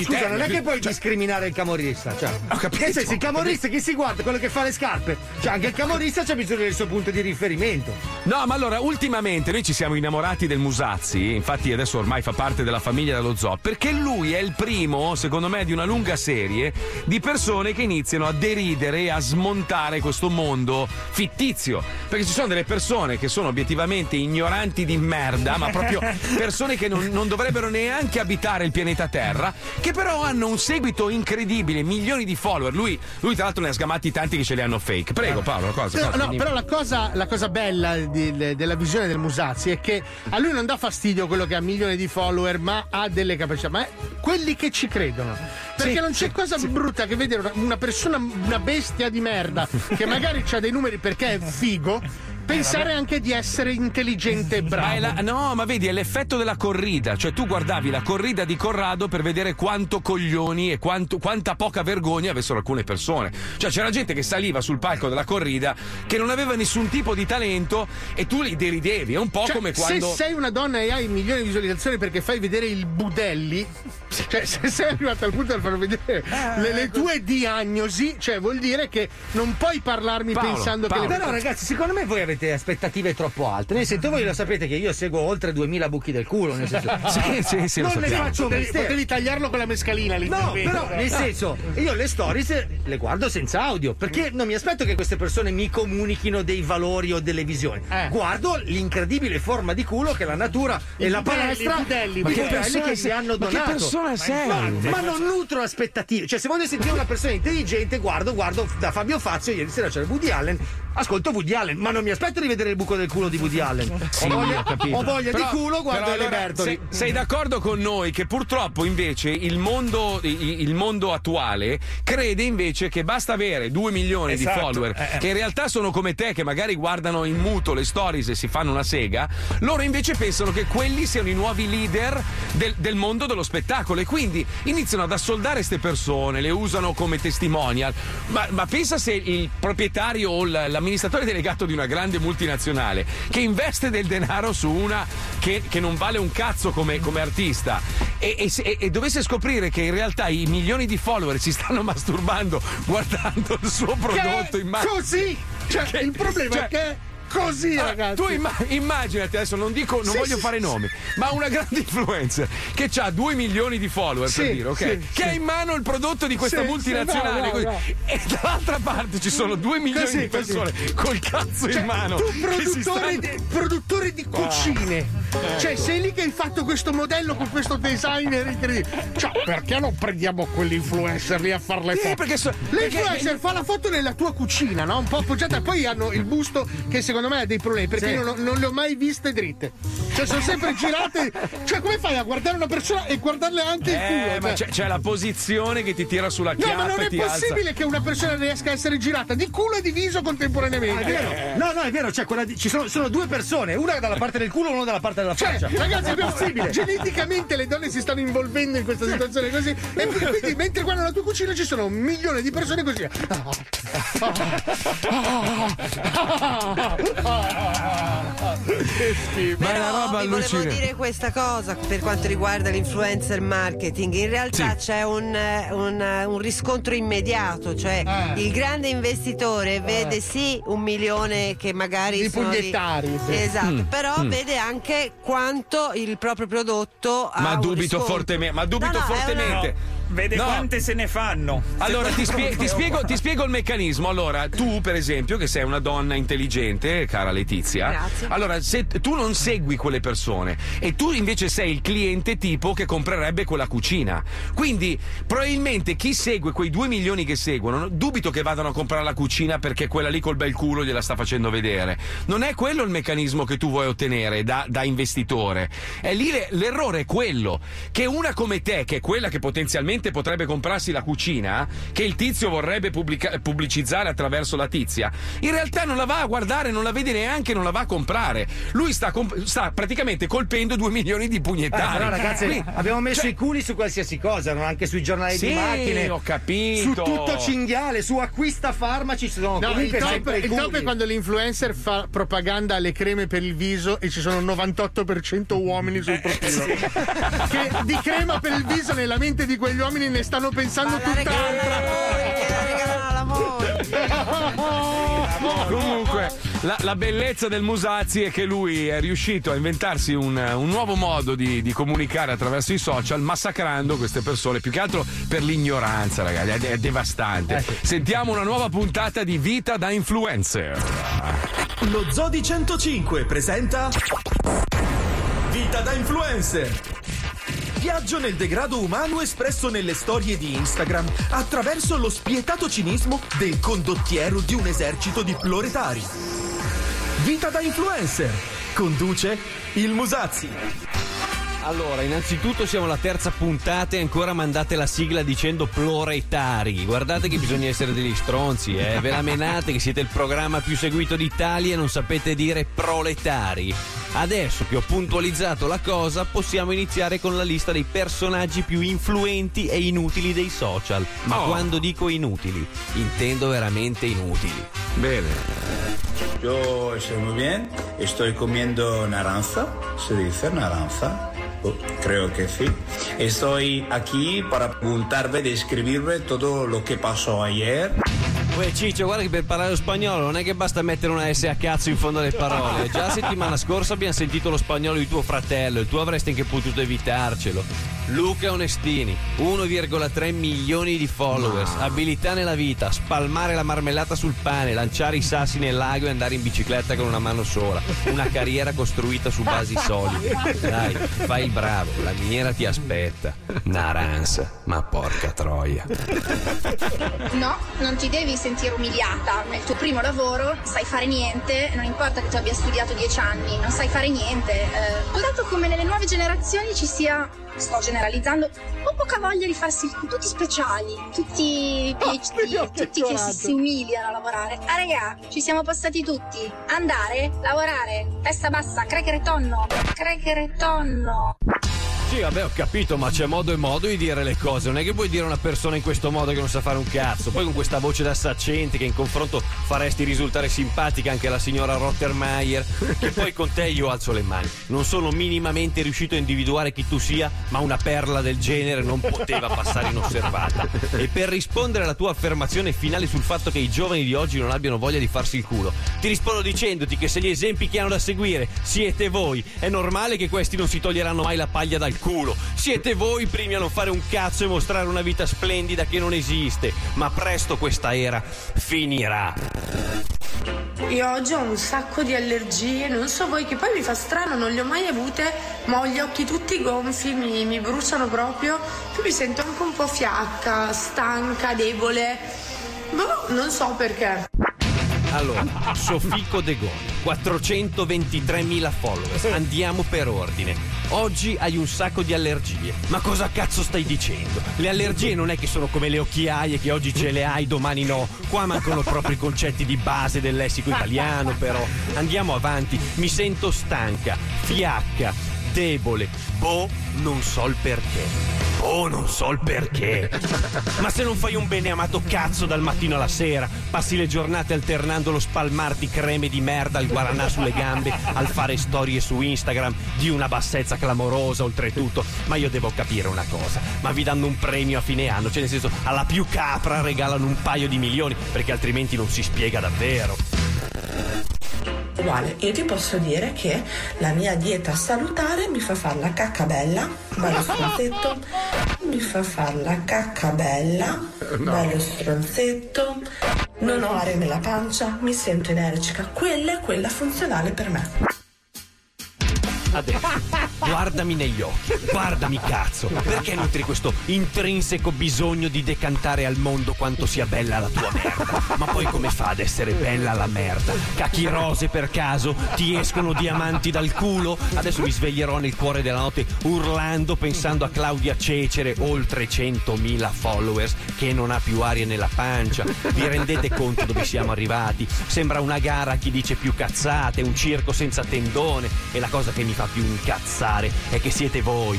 Scusa, non è che puoi discriminare il camorrista. Cioè. Ho capito. Nel senso, il camorrista chi si guarda? Quello che fa le scarpe. Cioè, anche il camorrista c'ha bisogno del suo punto di riferimento. No, ma allora, ultimamente noi ci siamo innamorati del Musazzi, infatti adesso ormai fa parte della famiglia dello zoo, perché lui è il primo, secondo me, di una lunga serie di persone che iniziano a deridere e a smontare questo mondo fittizio. Perché ci sono delle persone che sono obiettivamente ignoranti di merda, ma proprio persone che non dovrebbero neanche abitare il pianeta Terra, che però hanno un seguito incredibile, milioni di follower. Lui tra l'altro ne ha sgamati tanti che ce li hanno fake. Prego Paolo, cosa? No, però la cosa bella della visione del Musazzi è che a lui non dà fastidio quello che ha milioni di follower, ma ha delle capacità, ma è quelli che ci credono. Perché non c'è cosa brutta che vedere una persona, una bestia di merda che magari ha dei numeri perché è figo, pensare anche di essere intelligente e bravo. Ma vedi, è l'effetto della corrida. Cioè tu guardavi la corrida di Corrado per vedere quanto coglioni e quanta poca vergogna avessero alcune persone. Cioè c'era gente che saliva sul palco della corrida che non aveva nessun tipo di talento e tu li deridevi. È un po' come quando... se sei una donna e hai milioni di visualizzazioni perché fai vedere il budelli, cioè se sei arrivato al punto di far vedere le tue diagnosi, cioè vuol dire che non puoi parlarmi pensando che... Però ragazzi, secondo me voi avete aspettative troppo alte, nel senso voi lo sapete che io seguo oltre 2000 buchi del culo, nel senso sì, non ne faccio un mistero. Potevi tagliarlo con la mescalina lì, no, però nel senso io le stories le guardo senza audio perché non mi aspetto che queste persone mi comunichino dei valori o delle visioni. Guardo l'incredibile forma di culo che la natura e la palestra che si hanno donato. Ma che persona sei? Ma non nutro aspettative, cioè se voglio sentire una persona intelligente guardo da Fabio Fazio ieri sera c'era Woody Allen ascolto Woody Allen, ma non mi aspetto di vedere il buco del culo di Woody Allen. Sì, ho voglia però, di culo, guarda le Bertoli. Allora, sei d'accordo con noi che purtroppo invece il mondo attuale crede invece che basta avere 2 milioni di follower che in realtà sono come te, che magari guardano in muto le stories e si fanno una sega. Loro invece pensano che quelli siano i nuovi leader del mondo dello spettacolo e quindi iniziano ad assoldare queste persone, le usano come testimonial. Ma pensa se il proprietario o l'amministratore delegato di una grande multinazionale che investe del denaro su una che non vale un cazzo come artista e dovesse scoprire che in realtà i milioni di follower si stanno masturbando guardando il suo prodotto in mano. Così! Il problema è che così, ragazzi. Tu immaginati adesso, non voglio fare nomi, ma una grande influencer che ha 2 milioni di follower, per dire, ok? Che ha in mano il prodotto di questa multinazionale. No. E dall'altra parte ci sono 2 milioni di persone col cazzo in mano. Tu produttore di cucine. Cioè, sei lì che hai fatto questo modello con questo designer incredibile. Cioè, perché non prendiamo quell'influencer lì a fare le foto? L'influencer fa la foto nella tua cucina, no? Un po' appoggiata, poi hanno il busto che secondo me ha dei problemi, perché io non le ho mai viste dritte, cioè sono sempre girate. Cioè, come fai a guardare una persona e guardarle anche il culo? Ma c'è la posizione che ti tira sulla chiappa. No, ma non è possibile che una persona riesca a essere girata di culo e di viso contemporaneamente. È vero. No, è vero, cioè quella ci sono due persone, una dalla parte del culo e una dalla parte della faccia. Ragazzi, è possibile. Geneticamente le donne si stanno involvendo in questa situazione così, e quindi mentre guardano la tua cucina ci sono 1 milione di persone così. Ma è una roba allucinante. Volevo dire questa cosa per quanto riguarda l'influencer marketing. In realtà c'è un riscontro immediato, cioè il grande investitore vede 1 milione che magari di pugnetari, esatto, però vede anche quanto il proprio prodotto ha. Ma dubito fortemente. Vede quante se ne fanno. Allora ti spiego il meccanismo. Allora tu, per esempio, che sei una donna intelligente, cara Letizia, grazie. Allora se tu non segui quelle persone e tu invece sei il cliente tipo che comprerebbe quella cucina, quindi probabilmente chi segue quei 2 milioni che seguono, dubito che vadano a comprare la cucina perché quella lì col bel culo gliela sta facendo vedere. Non è quello il meccanismo che tu vuoi ottenere da investitore. È lì l'errore è quello, che una come te, che è quella che potenzialmente potrebbe comprarsi la cucina che il tizio vorrebbe pubblicizzare attraverso la tizia, in realtà non la va a guardare, non la vede neanche, non la va a comprare. Lui sta praticamente colpendo 2 milioni di pugnetari. Però ragazzi, abbiamo messo i culi su qualsiasi cosa, anche sui giornali di macchine, ho capito, su tutto cinghiale, su acquista farmaci, ci sono comunque sempre i culi. Il top è quando l'influencer fa propaganda alle creme per il viso e ci sono 98% uomini sul profilo. Che di crema per il viso nella mente di quegli uomini ne stanno pensando tutt'altro. Comunque la bellezza del Musazzi è che lui è riuscito a inventarsi un nuovo modo di comunicare attraverso i social, massacrando queste persone, più che altro per l'ignoranza, ragazzi, è devastante. Sentiamo una nuova puntata di Vita da Influencer. Lo Zoo di 105 presenta Vita da Influencer. Viaggio nel degrado umano espresso nelle storie di Instagram attraverso lo spietato cinismo del condottiero di un esercito di proletari. Vita da Influencer. Conduce il Musazzi. Allora, innanzitutto siamo alla terza puntata e ancora mandate la sigla dicendo proletari. Guardate che bisogna essere degli stronzi, ve la menate che siete il programma più seguito d'Italia e non sapete dire proletari. Adesso che ho puntualizzato la cosa, possiamo iniziare con la lista dei personaggi più influenti e inutili dei social. Ma quando dico inutili, intendo veramente inutili. Bene. Yo estoy muy bien, estoy comiendo naranja, se dice naranja. Creo que sí. Estoy aquí para preguntarme, describirme todo lo que pasó ayer. Uè Ciccio, guarda che per parlare lo spagnolo non è che basta mettere una S a cazzo in fondo alle parole. Già la settimana scorsa abbiamo sentito lo spagnolo di tuo fratello e tu avresti anche potuto evitarcelo. Luca Onestini, 1,3 milioni di followers, abilità nella vita, spalmare la marmellata sul pane, lanciare i sassi nel lago e andare in bicicletta con una mano sola. Una carriera costruita su basi solide. Dai, fai il bravo, la miniera ti aspetta. Naranza, ma porca troia. No, non ti devi sentire umiliata, è il tuo primo lavoro, non sai fare niente, non importa che tu abbia studiato 10 anni, non sai fare niente. Ho dato come nelle nuove generazioni ci sia, sto generalizzando, un poca voglia di farsi tutti speciali, tutti PhD, tutti che si umiliano a lavorare. Ah raga, ci siamo passati tutti, andare, lavorare, testa bassa, crackere tonno. Sì, vabbè, ho capito, ma c'è modo e modo di dire le cose. Non è che puoi dire a una persona in questo modo che non sa fare un cazzo. Poi con questa voce da saccente che in confronto faresti risultare simpatica anche la signora Rottermeier, che poi con te io alzo le mani. Non sono minimamente riuscito a individuare chi tu sia, ma una perla del genere non poteva passare inosservata. E per rispondere alla tua affermazione finale sul fatto che i giovani di oggi non abbiano voglia di farsi il culo, ti rispondo dicendoti che se gli esempi che hanno da seguire siete voi, è normale che questi non si toglieranno mai la paglia dal culo. Siete voi i primi a non fare un cazzo e mostrare una vita splendida che non esiste, ma presto questa era finirà. Io oggi ho un sacco di allergie, non so voi, che poi mi fa strano, non le ho mai avute, ma ho gli occhi tutti gonfi, mi bruciano proprio, poi mi sento anche un po' fiacca, stanca, debole, boh, non so perché. Allora, Sofico De Goni, 423.000 follower, andiamo per ordine. Oggi hai un sacco di allergie, ma cosa cazzo stai dicendo? Le allergie non è che sono come le occhiaie, che oggi ce le hai, domani no. Qua mancano proprio i concetti di base del lessico italiano, però. Andiamo avanti, mi sento stanca, fiacca, debole, boh, non so il perché. Oh, non so il perché. Ma se non fai un beneamato cazzo dal mattino alla sera, passi le giornate alternando lo spalmar di creme di merda al guaranà sulle gambe al fare storie su Instagram di una bassezza clamorosa oltretutto. Ma io devo capire una cosa, ma vi danno un premio a fine anno, cioè nel senso, alla più capra regalano un paio di milioni, perché altrimenti non si spiega davvero. Uguale, io ti posso dire che la mia dieta salutare mi fa fare la cacca bella, bello stronzetto, mi fa fare la cacca bella, no, bello stronzetto, non ho aria nella pancia, mi sento energica, quella è quella funzionale per me. Adesso, guardami negli occhi, guardami cazzo, perché nutri questo intrinseco bisogno di decantare al mondo quanto sia bella la tua merda? Ma poi come fa ad essere bella la merda? Cacchi rose per caso? Ti escono diamanti dal culo? Adesso mi sveglierò nel cuore della notte urlando, pensando a Claudia Cecere, oltre 100.000 followers, che non ha più aria nella pancia. Vi rendete conto dove siamo arrivati? Sembra una gara a chi dice più cazzate, un circo senza tendone. E la cosa che mi fa più incazzare è che siete voi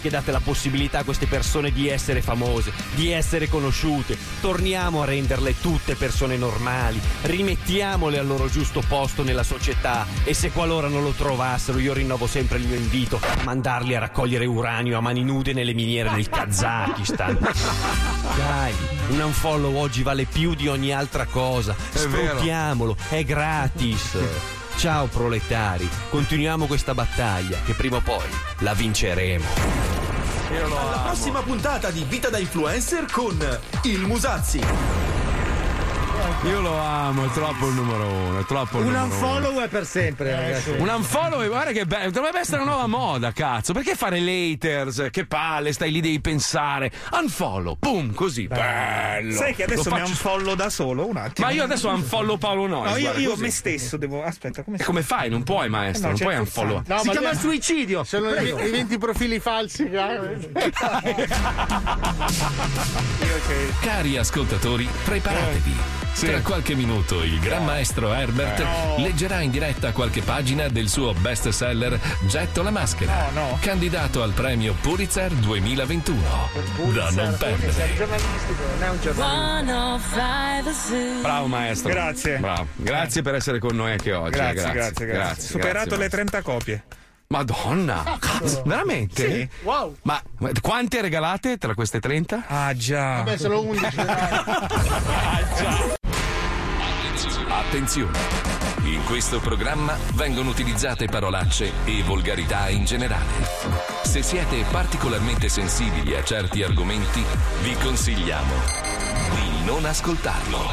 che date la possibilità a queste persone di essere famose, di essere conosciute. Torniamo a renderle tutte persone normali, rimettiamole al loro giusto posto nella società, e se qualora non lo trovassero, io rinnovo sempre il mio invito a mandarli a raccogliere uranio a mani nude nelle miniere del Kazakistan. Dai, un unfollow oggi vale più di ogni altra cosa, sfruttiamolo, è gratis. Ciao proletari, continuiamo questa battaglia che prima o poi la vinceremo. Alla prossima puntata di Vita da Influencer con il Musazzi. Io lo amo, è troppo il numero uno, è troppo il numero uno. Un unfollow è per sempre, ragazzi. Un unfollow, guarda che bello, dovrebbe essere una nuova moda, cazzo. Perché fare haters? Che palle, stai lì, devi pensare. Unfollow, boom, così, bello. Sai che adesso mi unfollow da solo, un attimo. Ma io adesso unfollow Paolo Nois. No, io me stesso devo, aspetta, come fai? Non puoi, maestro, non puoi unfollow. No, si chiama suicidio. Sono i 20 profili falsi. Cari ascoltatori, preparatevi. Sì. Tra qualche minuto il gran maestro Herbert leggerà in diretta qualche pagina del suo best seller Getto la maschera, candidato al premio Pulitzer 2021. Pulitzer, da non perdere. Bravo maestro. Grazie. Bravo. Grazie per essere con noi anche oggi. Grazie. Superato le 30 copie. Madonna, cazzo, veramente? Sì. Wow. Ma quante regalate tra queste 30? Ah già. Vabbè, solo 11. Attenzione, in questo programma vengono utilizzate parolacce e volgarità in generale. Se siete particolarmente sensibili a certi argomenti, vi consigliamo di non ascoltarlo.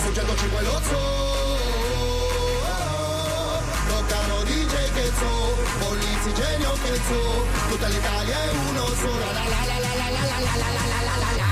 fuggendo cibo e lo zoo, toccano DJ che zoo, polizzi genio che zoo, tutta l'Italia è uno solo, la la la la la la la la la la la la.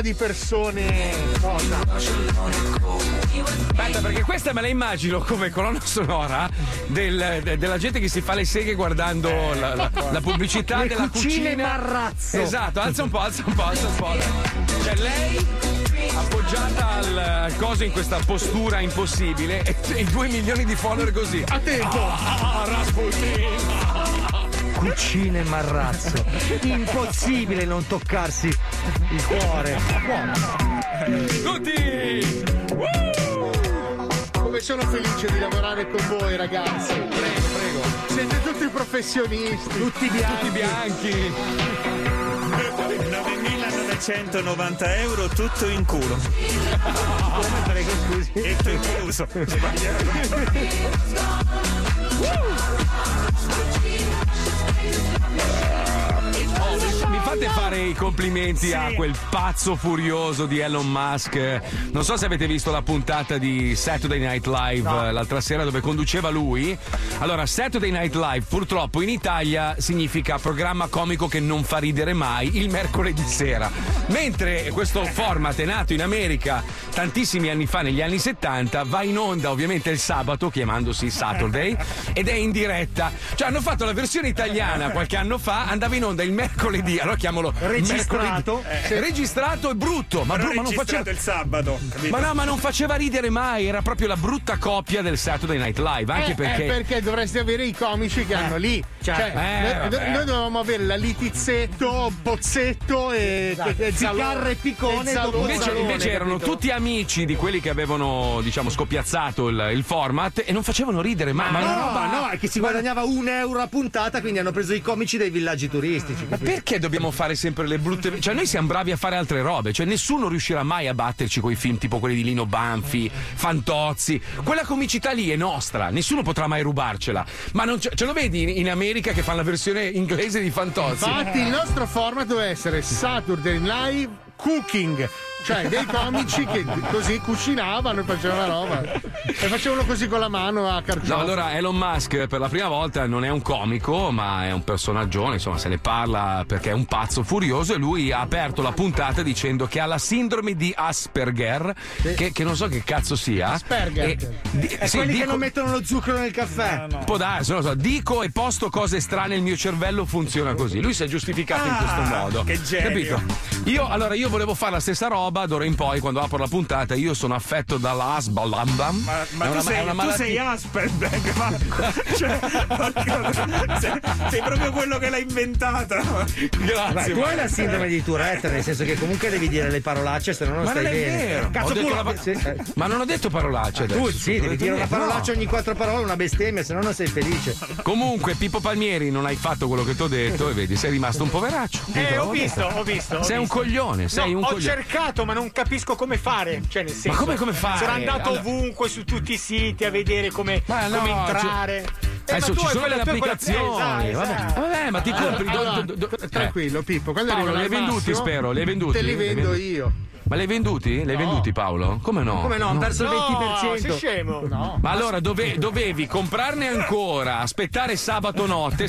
Di persone cosa? Aspetta, perché questa me la immagino come colonna sonora della gente che si fa le seghe guardando la pubblicità le della cucina. Marrazzo. Esatto, alza un po'. Cioè lei appoggiata al coso in questa postura impossibile e 2 milioni di follower così. Attento! Cucina e marrazzo. Impossibile non toccarsi il cuore. Tutti! Come sono felice di lavorare con voi, ragazzi. Prego. Siete tutti professionisti. Tutti bianchi. 9.990 euro tutto in culo. Come prego, scusi. E tu incluso. Mi fate fare i complimenti a quel pazzo furioso di Elon Musk. Non so se avete visto la puntata di Saturday Night Live l'altra sera dove conduceva lui. Allora, Saturday Night Live purtroppo in Italia significa programma comico che non fa ridere mai il mercoledì sera, mentre questo format è nato in America tantissimi anni fa, negli anni 70, va in onda ovviamente il sabato chiamandosi Saturday ed è in diretta. Cioè hanno fatto la versione italiana qualche anno fa, andava in onda il mercoledì, allora chiamalo registrato, registrato e brutto, ma non faceva il sabato, capito? ma non faceva ridere mai, era proprio la brutta coppia del Saturday Night Live, anche perché dovresti avere i comici che hanno lì, noi dovevamo avere la Litizzetto, Bozzetto e Ficarra e Picone, invece erano tutti amici di quelli che avevano, diciamo, scopiazzato il format e non facevano ridere mai. Ma no, è che si guadagnava 1 euro a puntata, quindi hanno preso i comici dei villaggi turistici. Ma perché dobbiamo fare sempre le brutte? Cioè noi siamo bravi a fare altre robe, cioè nessuno riuscirà mai a batterci coi film tipo quelli di Lino Banfi, Fantozzi, quella comicità lì è nostra, nessuno potrà mai rubarcela. Ma non ce lo vedi in America che fanno la versione inglese di Fantozzi? Infatti il nostro format deve essere Saturday Live Cooking, cioè dei comici che così cucinavano e facevano roba e facevano così con la mano a carciofo. No, allora Elon Musk per la prima volta non è un comico ma è un personaggione, insomma se ne parla perché è un pazzo furioso e lui ha aperto la puntata dicendo che ha la sindrome di Asperger, che non so che cazzo sia. Asperger quelli che non mettono lo zucchero nel caffè. No. Può darsi, non lo so, dico e posto cose strane, il mio cervello funziona così. Lui si è giustificato in questo modo, che genio, capito? Io volevo fare la stessa roba roba, d'ora in poi, quando apro la puntata, io sono affetto dalla Asbaldambam. Ma tu sei Asperberg, Marco. Cioè, sei proprio quello che l'ha inventata. Grazie. Ma tu hai la sindrome di Tourette, nel senso che comunque devi dire le parolacce, se no non stai bene. Cazzo, ma non ho detto parolacce adesso. Tu sì, devi dire una parolaccia ogni 4 parole, una bestemmia, se no non sei felice. Comunque, Pippo Palmieri, non hai fatto quello che ti ho detto e vedi, sei rimasto un poveraccio. Ho visto. Sei un coglione, sei un coglione. Ho cercato, ma non capisco come fare. Cioè, nel senso, ma come fare? Sono andato ovunque, su tutti i siti, a vedere come entrare. Adesso ci sono le applicazioni. Vabbè, ma ti compri. Tranquillo, Pippo. Paolo, li hai venduti, spero. Li hai venduti? Te li vendo io. Ma li hai venduti? Li hai venduti, Paolo? Come no? Come no? Ho perso il 20%. Sei scemo. No. Ma allora dovevi comprarne ancora, aspettare sabato notte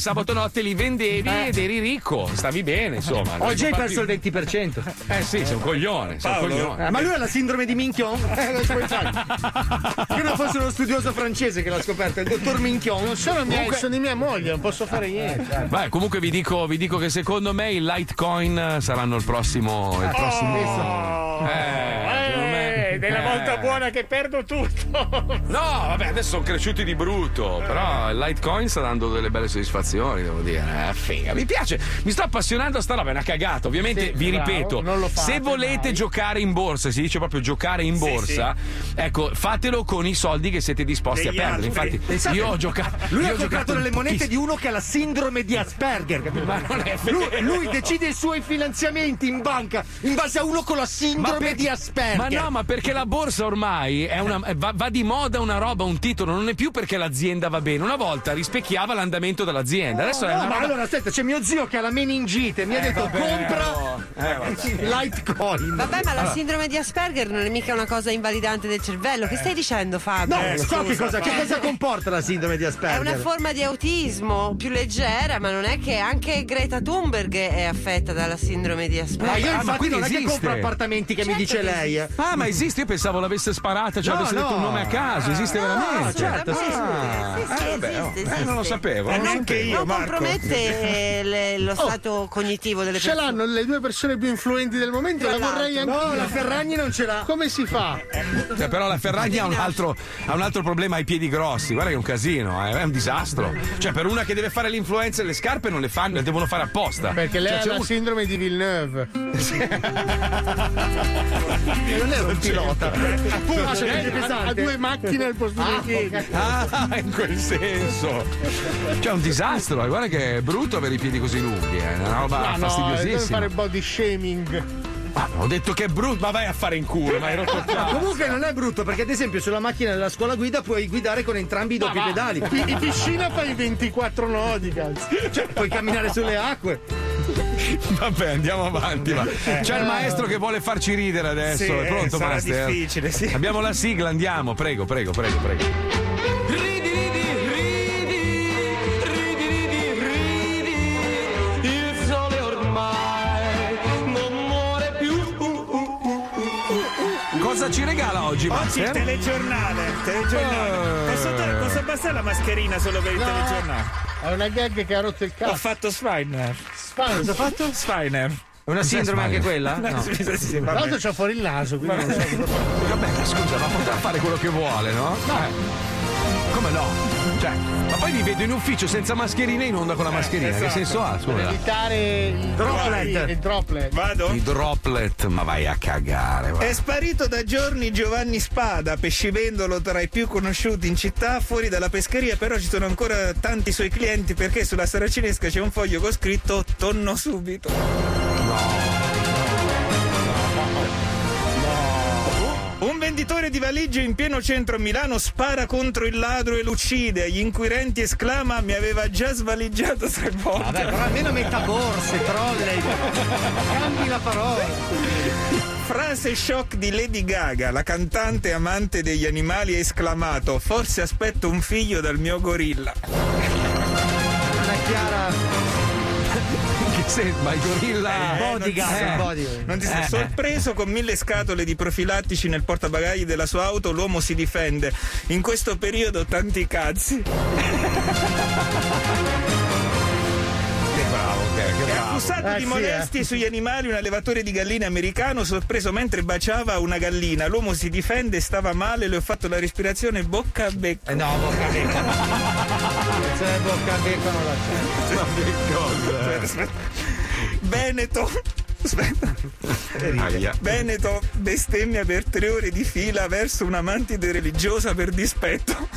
li vendevi ed eri ricco. Stavi bene, insomma. Oggi hai perso il 20%. Sì, sei un coglione. Paolo. Ma lui ha la sindrome di Minchion? Che non fosse uno studioso francese che l'ha scoperta, il dottor Minchion. Non sono sono di mia moglie, non posso fare niente. Beh, comunque vi dico che secondo me i Litecoin saranno il prossimo. Della volta buona che perdo tutto. No, vabbè, adesso sono cresciuti di brutto, però il Litecoin sta dando delle belle soddisfazioni, devo dire. Figa, mi piace, mi sto appassionando a sta roba, è una cagata. Ovviamente, vi ripeto, se volete giocare in borsa, si dice proprio giocare in borsa, ecco, fatelo con i soldi che siete disposti a perdere. Infatti, io ho giocato. Lui ha comprato delle monete di uno che ha la sindrome di Asperger, capito? Ma non è vero. Lui decide i suoi finanziamenti in banca in base a uno con la sindrome di Asperger. Ma no, ma perché la borsa ormai è va di moda una roba, un titolo, non è più perché l'azienda va bene. Una volta rispecchiava l'andamento dell'azienda. Adesso è una roba... Allora aspetta, c'è mio zio che ha la meningite, mi ha detto compra Litecoin. Vabbè, ma la sindrome di Asperger non è mica una cosa invalidante del cervello. Che stai dicendo, Fabio? No, so che cosa comporta la sindrome di Asperger. È una forma di autismo più leggera, ma non è che anche Greta Thunberg è affetta dalla sindrome di Asperger. Ma io infatti non esiste. È che compro appartamenti che mi dice lei. Ah, ma esiste? Io pensavo l'avesse sparata, cioè avesse detto un nome a caso. Esiste veramente? Certo. Esiste. Non lo sapevo. Non compromette lo stato cognitivo delle persone. Ce l'hanno le due persone più influenti del momento. La vorrei anche. No, la Ferragni non ce l'ha. Come si fa? Però la Ferragni ha un altro problema ai piedi grossi. Guarda che è un casino, è un disastro. Cioè, per una che deve fare l'influenza e le scarpe non le fanno, le devono fare apposta. Perché lei ha la sindrome di Villeneuve. Non è un pilota, ha due macchine al posto di piedi. In quel senso, cioè è un disastro. Guarda che è brutto avere i piedi così lunghi, è una roba fastidiosissima. Deve fare body shaming. Ah, ho detto che è brutto, ma vai a fare in culo, ma hai rotto il cazzo. Comunque non è brutto, perché ad esempio sulla macchina della scuola guida puoi guidare con entrambi i doppi pedali. In piscina fai 24 nodi, cazzo. Cioè, puoi camminare sulle acque. Vabbè, andiamo avanti. C'è il maestro che vuole farci ridere adesso. Sì, è pronto, maestro? Difficile, sì. Abbiamo la sigla, andiamo. Prego. Ridi, il sole ormai non muore più. Cosa ci regala oggi, Max? Il telegiornale. Posso abbassare la mascherina solo per il telegiornale? È una gag che ha rotto il cazzo. Ho fatto Schweiner. Cosa ho fatto? Schweiner. È una sindrome anche quella? No. Sì, tra l'altro c'ho fuori il naso, quindi non so. Vabbè, scusa, ma potrà fare quello che vuole, no? No. Come no? Cioè, ma poi mi vedo in ufficio senza mascherina e in onda con la mascherina. Esatto. Che senso ha? Scusa. Per evitare il droplet. Vado? Il droplet, ma vai a cagare. Vai. È sparito da giorni Giovanni Spada, pescivendolo tra i più conosciuti in città, fuori dalla pescheria, però ci sono ancora tanti suoi clienti perché sulla saracinesca c'è un foglio con scritto "Torno subito". Un venditore di valigie in pieno centro Milano spara contro il ladro e lo uccide. Agli inquirenti esclama: mi aveva già svaligiato 3 volte. Vabbè, però almeno metaborse, trolley. Cambi la parola. Frase shock di Lady Gaga, la cantante amante degli animali, ha esclamato: forse aspetto un figlio dal mio gorilla. Anna Chiara. Ma il gorilla non ti sei sorpreso. Con 1000 scatole di profilattici nel portabagagli della sua auto, l'uomo si difende. In questo periodo tanti cazzi. che bravo, che bravo. Accusato di molestie sugli animali, un allevatore di galline americano, sorpreso mentre baciava una gallina. L'uomo si difende, stava male, le ho fatto la respirazione bocca a becco. No, bocca a becco. Se bocca a becco non la c'è. Veneto. Aspetta. Veneto bestemmia per 3 ore di fila verso un'amante religiosa per dispetto.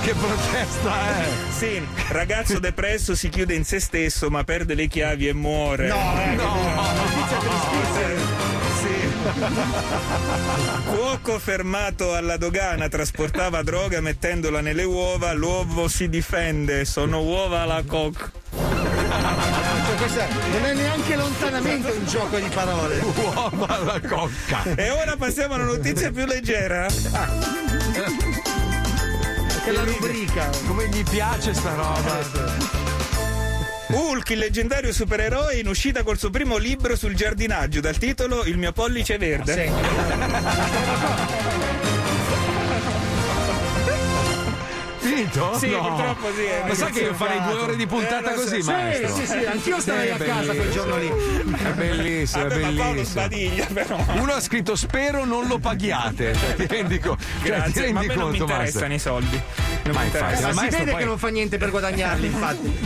Che protesta è? Sì, ragazzo depresso si chiude in se stesso ma perde le chiavi e muore. No. Cuoco fermato alla dogana, trasportava droga mettendola nelle uova, l'uovo si difende, sono uova alla coca. Questa non è neanche lontanamente un gioco di parole. Uova alla coca. E ora passiamo alla notizia più leggera. Che la rubrica. Come gli piace sta roba. Hulk, il leggendario supereroe, in uscita col suo primo libro sul giardinaggio dal titolo Il mio pollice verde. Sì. Finito? Sì, no. Purtroppo sì. Ma sai che io farei 2 ore di puntata così, maestro? Sì, anch'io starei a casa quel giorno lì. È bellissimo, è bellissimo. Paolo Sbadiglia, però. Uno ha scritto spero non lo paghiate. Cioè, ti rendi conto? Grazie, ti rendi ma a me conto, non mi interessano i soldi. Ma si vede che non fa niente per guadagnarli, infatti.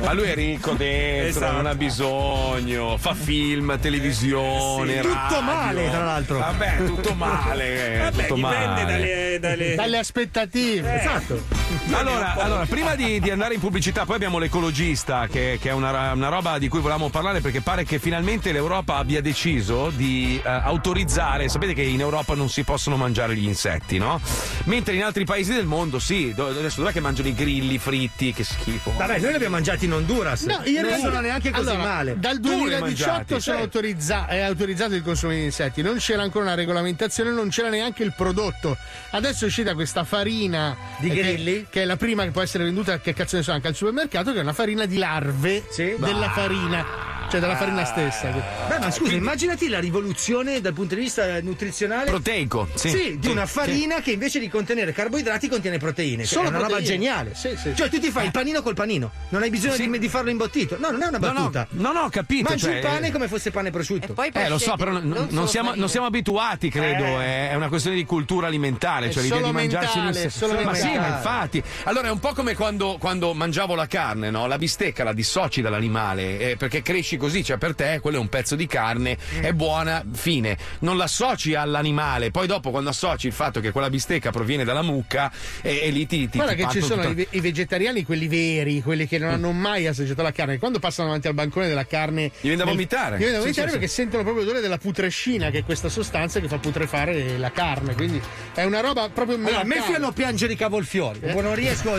Ma lui è ricco dentro, esatto. Non ha bisogno, fa film, televisione, sì. Radio. Tutto male, tra l'altro. Vabbè, tutto male. Vabbè, tutto dipende male. Dalle aspettative. Esatto. Allora prima di andare in pubblicità, poi abbiamo l'ecologista, che è una roba di cui volevamo parlare, perché pare che finalmente l'Europa abbia deciso di autorizzare. Sapete che in Europa non si possono mangiare gli insetti, no? Mentre in altri paesi del mondo sì. Adesso dov'è che mangiano i grilli fritti? Che schifo. Vabbè, noi li abbiamo mangiati in Honduras. No, io non sono neanche così male. Dal 2018 è autorizzato il consumo di insetti. Non c'era ancora una regolamentazione, non c'era neanche il prodotto. Adesso è uscita questa farina di grilli, che è la prima che può essere venduta, che cazzo ne so, anche al supermercato, che è una farina di larve, sì? Della farina, cioè della farina stessa. Beh, ma scusa, immaginati la rivoluzione dal punto di vista nutrizionale proteico, sì di una farina che invece di contenere carboidrati contiene proteine, solo una roba geniale. Sì. Cioè tu ti fai il panino col panino, non hai bisogno di farlo imbottito. No, non è una battuta. No, ho capito. Mangi il pane come fosse pane prosciutto. E poi lo so, però non siamo abituati, credo. È una questione di cultura alimentare, cioè l'idea di mangiarsi ma sì, ma infatti. Allora è un po' come quando mangiavo la carne, no? La bistecca la dissoci dall'animale, perché cresci così, cioè per te quello è un pezzo di carne, è buona, fine, non l'associ all'animale. Poi dopo, quando associ il fatto che quella bistecca proviene dalla mucca, e lì ti guarda che ci sono i vegetariani, quelli veri, quelli che non hanno mai assaggiato la carne, quando passano davanti al bancone della carne gli viene da vomitare perché sentono proprio l'odore della putrescina, che è questa sostanza che fa putrefare la carne, quindi è una roba proprio a me fanno piangere i cavolfiori, non riesco a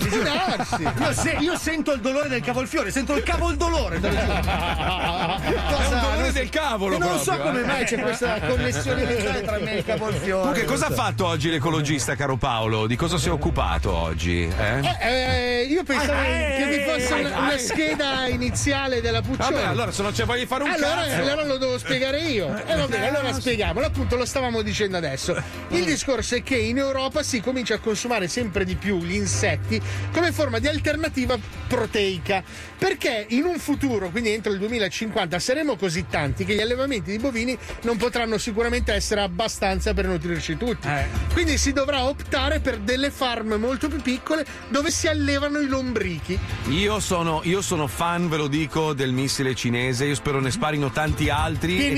io sento il dolore del cavolfiore, sento il cavoldolore. Cosa? È un dolore del cavolo, non so come mai c'è questa connessione tra me e il cavolfiore. Tu che cosa ha fatto oggi l'ecologista, caro Paolo? Di cosa si è occupato oggi? Io pensavo che vi fosse una scheda iniziale della Puccioni. Vabbè, allora se non c'è voglia di fare un cazzo, allora lo devo spiegare io. Vabbè, allora spieghiamolo. Appunto, lo stavamo dicendo adesso. Il discorso è che in Europa si comincia a consumare sempre di più gli insetti come forma di alternativa proteica, perché in un futuro, quindi entro il 2050, saremo così tanti che gli allevamenti di bovini non potranno sicuramente essere abbastanza per nutrirci tutti. Quindi si dovrà optare per delle farm molto più piccole dove si allevano i lombrichi. Io sono fan, ve lo dico, del missile cinese. Io spero ne sparino tanti altri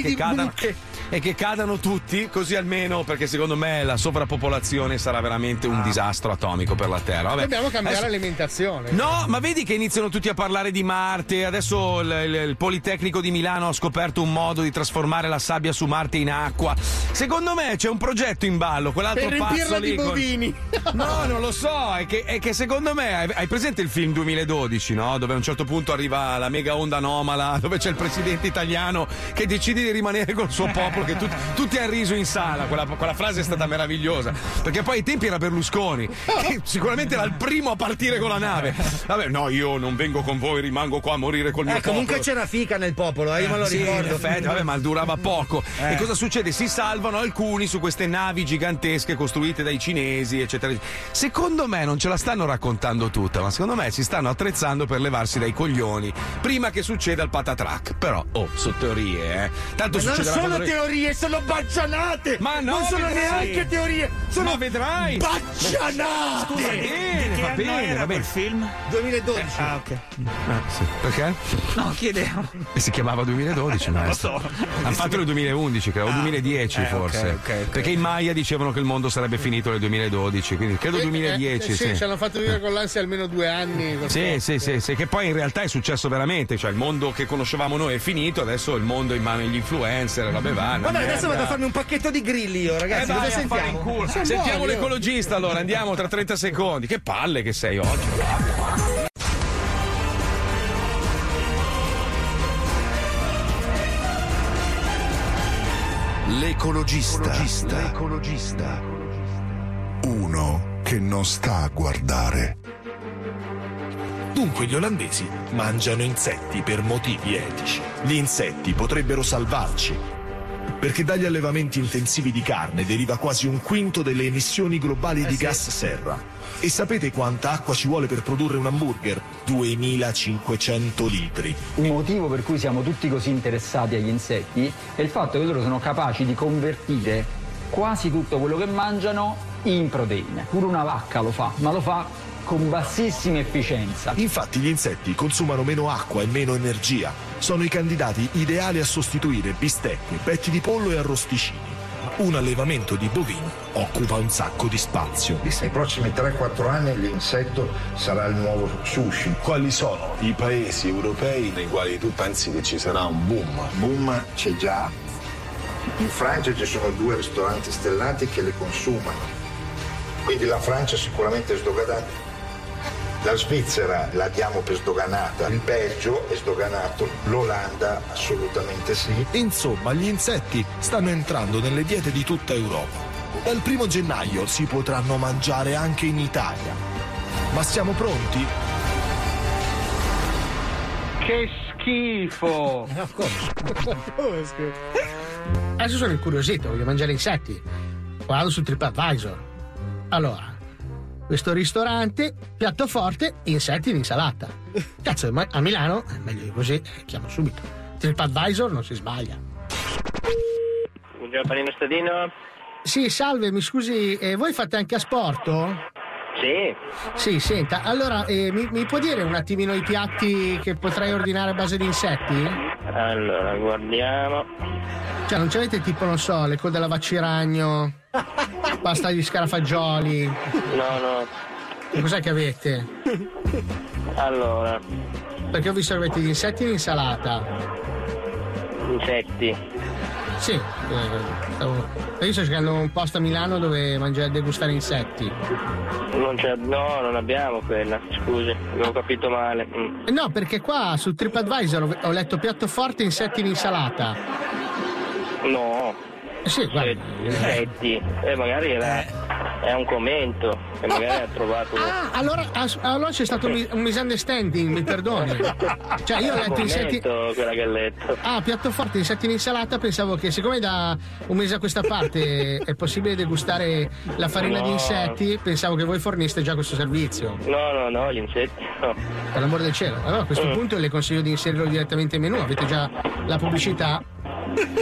e che cadano tutti, così almeno, perché secondo me la sovrappopolazione sarà veramente un disastro atomico per la Terra. Vabbè. Dobbiamo cambiare alimentazione. No, ma vedi che iniziano tutti a parlare di Marte. Adesso il Politecnico di Milano ha scoperto un modo di trasformare la sabbia su Marte in acqua. Secondo me c'è un progetto in ballo, quell'altro per pazzo lì di bovini. No, non lo so, è che secondo me hai presente il film 2012, no? Dove a un certo punto arriva la mega onda anomala, dove c'è il presidente italiano che decide di rimanere col suo popolo, che tutti hanno riso in sala. Quella frase è stata meravigliosa, perché poi ai tempi era Berlusconi, che sicuramente era il primo a partire con la nave. Vabbè, no, io non vengo con voi, rimango qua a morire col mio popolo. Comunque c'era fica nel popolo, io me lo ricordo. Vabbè, ma durava poco. E cosa succede? Si salvano alcuni su queste navi gigantesche costruite dai cinesi, eccetera Secondo me non ce la stanno raccontando tutta, ma secondo me si stanno attrezzando per levarsi dai coglioni prima che succeda il patatrac. Però, oh, sono teorie, eh. Tanto non sono teorie, sono bacianate! Ma no, non sono neanche teorie! Sono baccianate! Scusa, di che anno era quel film? 2012. Ah, ok. Sì. Perché? No, chiedevo. Si chiamava 2012, ma... Hanno fatto nel 2011, credo, o 2010 forse. Okay. Perché i Maya dicevano che il mondo sarebbe finito nel 2012, quindi credo 2010. Sì, ci hanno fatto vivere con l'ansia almeno 2 anni. Sì, che poi in realtà è successo veramente, cioè il mondo che conoscevamo noi è finito, adesso il mondo è in mano agli influencer, vabbè, vanno. Guarda, adesso vado a farmi un pacchetto di grilli io, ragazzi, cosa sentiamo? Sentiamo l'ecologista, allora, andiamo tra 30 secondi. Che palle che sei oggi. L'ecologista. Uno che non sta a guardare. Dunque gli olandesi mangiano insetti per motivi etici. Gli insetti potrebbero salvarci, perché dagli allevamenti intensivi di carne deriva quasi 1/5 delle emissioni globali di gas serra. E sapete quanta acqua ci vuole per produrre un hamburger? 2500 litri. Un motivo per cui siamo tutti così interessati agli insetti è il fatto che loro sono capaci di convertire quasi tutto quello che mangiano in proteine. Pure una vacca lo fa, ma lo fa con bassissima efficienza. Infatti gli insetti consumano meno acqua e meno energia. Sono i candidati ideali a sostituire bistecche, petti di pollo e arrosticini. Un allevamento di bovini occupa un sacco di spazio. Nei prossimi 3-4 anni l'insetto sarà il nuovo sushi. Quali sono i paesi europei nei quali tu pensi che ci sarà un boom? Boom c'è già. In Francia ci sono 2 ristoranti stellati che le consumano. Quindi la Francia sicuramente è sdoganata. La Svizzera la diamo per sdoganata, il Belgio è sdoganato, l'Olanda assolutamente sì. Insomma, gli insetti stanno entrando nelle diete di tutta Europa. Dal 1° gennaio si potranno mangiare anche in Italia. Ma siamo pronti? Che schifo! Adesso sono incuriosito, voglio mangiare insetti. Vado su TripAdvisor. Allora... questo ristorante, piatto forte, insetti in insalata. Cazzo, a Milano è meglio così, chiamo subito. TripAdvisor non si sbaglia. Buongiorno Panino Stadino. Sì, salve, mi scusi, voi fate anche asporto? Sì. Sì, senta, allora mi può dire un attimino i piatti che potrei ordinare a base di insetti? Allora, guardiamo. Cioè, non c'avete tipo, non so, le code alla vacciragno? Pasta agli scarafaggioli? No. E cos'è che avete? Allora, perché ho visto che avete gli insetti e l'insalata. Insetti? Sì, io sto cercando un posto a Milano dove mangiare e degustare insetti. Non c'è, no, non abbiamo quella, scusi, avevo capito male. No, perché qua su TripAdvisor ho letto piatto forte insetti in insalata. No. Sì, guarda. Insetti. Magari è un commento e magari ha trovato. Allora c'è stato un misunderstanding, mi perdoni. Cioè io ho letto insetti. Quella che ho letto. Ah, piatto forte, insetti in insalata, pensavo che siccome da un mese a questa parte è possibile degustare la farina di insetti, pensavo che voi forniste già questo servizio. No, gli insetti no. Per l'amor del cielo. Allora a questo punto le consiglio di inserirlo direttamente in menù, avete già la pubblicità.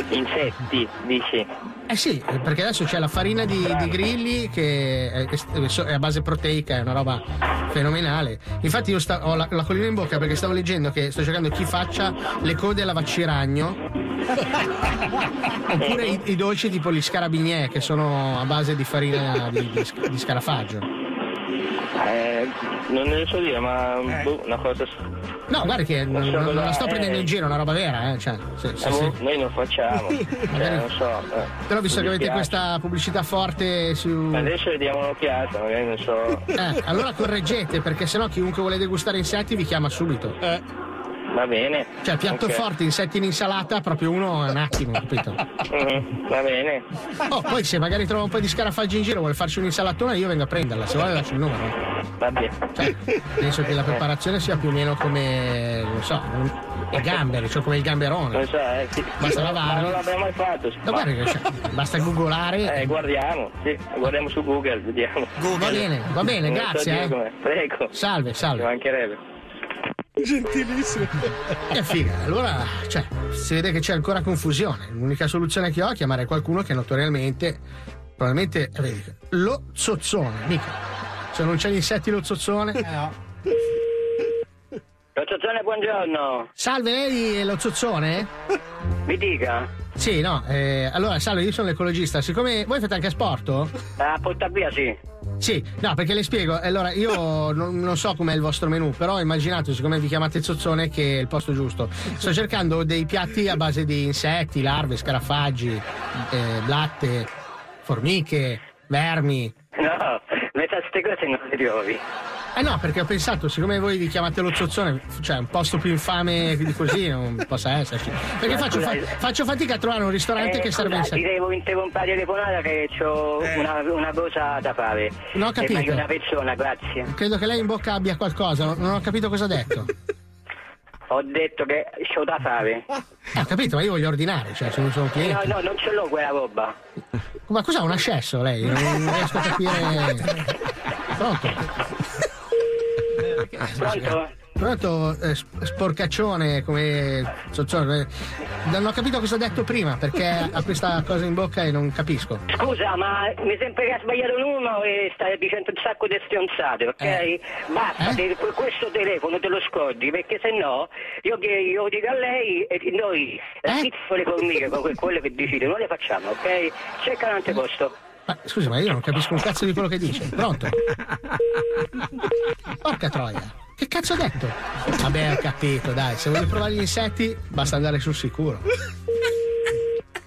Insetti, dici? Eh sì, perché adesso c'è la farina di grilli che è a base proteica, è una roba fenomenale. Infatti io ho la collina in bocca perché stavo leggendo che sto cercando chi faccia le code alla vacciragno oppure i dolci tipo gli scarabignè che sono a base di farina di scarafaggio. Non ne so dire, ma una cosa. No, guarda che non la sto prendendo in giro, è una roba vera, eh. Cioè, sì. Noi non facciamo. Non so. Però visto che avete questa pubblicità forte su. Adesso vediamo un'occhiata, magari non so. Allora correggete, perché sennò chiunque vuole degustare insetti vi chiama subito. va bene. Cioè piatto forte, insetti in insalata, proprio uno un attimo, capito? Va bene. Oh, poi se magari trova un po' di scarafaggi in giro, vuole farci un'insalatona, io vengo a prenderla, se vuole lascio il numero. Va bene. Cioè, penso che la preparazione sia più o meno come, non so, le gambere, cioè come il gamberone. Non so, sì. Basta lavarlo. Ma non l'abbiamo mai fatto. No, guarda, cioè, basta googolare. Guardiamo, sì, guardiamo su Google, vediamo. Google. Va bene, non grazie. So prego. Salve, salve. Ci mancherebbe. Gentilissimo. E figa, allora, cioè, si vede che c'è ancora confusione. L'unica soluzione che ho è chiamare qualcuno che notoriamente, probabilmente, vedi, lo zozzone, mica. Se non c'è gli insetti lo zozzone. No. Lo zozzone, buongiorno. Salve, lei lo zozzone? Mi dica. Sì, no, allora, salve, io sono l'ecologista. Siccome voi fate anche asporto? A porta via, sì. Sì, no, perché le spiego. Allora, io non so com'è il vostro menù, però immaginate, siccome vi chiamate zozzone, che è il posto giusto. Sto cercando dei piatti a base di insetti, larve, scarafaggi, latte, formiche, vermi. No, metà queste cose non le trovi. Eh no, perché ho pensato, siccome voi vi chiamate lo zozzone, cioè un posto più infame di così non possa esserci. Perché faccio fatica a trovare un ristorante che serve insetti. Ti devo interrompere la telefonata che ho una cosa da fare. Non ho capito. Sei una persona, grazie. Credo che lei in bocca abbia qualcosa, non ho capito cosa ha detto. Ho detto che c'ho da fare. Ho capito, ma io voglio ordinare, cioè se non sono cliente. No, non ce l'ho quella roba. Ma cos'ha un accesso lei? Non riesco a capire. Pronto? Pronto, sporcaccione come zozzone. Non ho capito cosa ha detto prima, perché ha questa cosa in bocca e non capisco. Scusa, ma mi sembra che ha sbagliato l'uno e stai dicendo un sacco di stronzate, ok? Basta, questo telefono te lo scordi, perché se no io dico a lei e noi le formiche con quelle che dici non le facciamo, ok? Cerca un anteposto. Ma scusa, ma io non capisco un cazzo di quello che dice. Pronto? Porca troia, che cazzo ha detto? Vabbè, ho capito, dai, se vuoi provare gli insetti basta andare sul sicuro.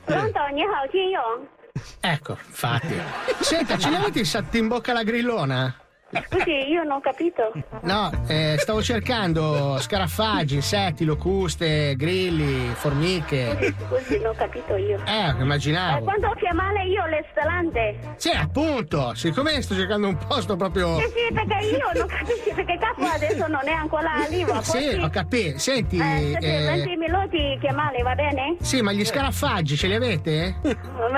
Pronto, ogni io. Ecco, infatti. Senta, ce l'hai messo in bocca la grillona? Scusi, io non ho capito. No, stavo cercando scarafaggi, insetti, locuste, grilli, formiche. Scusi, non ho capito io. Immaginavo. Quando chiamare io l'estalante? Sì, appunto, siccome sto cercando un posto proprio. Sì, perché io non capisco, perché capo adesso non è ancora arrivo. Sì, ho capito. Senti. 20 minuti chiamare, va bene? Sì, ma gli scarafaggi ce li avete?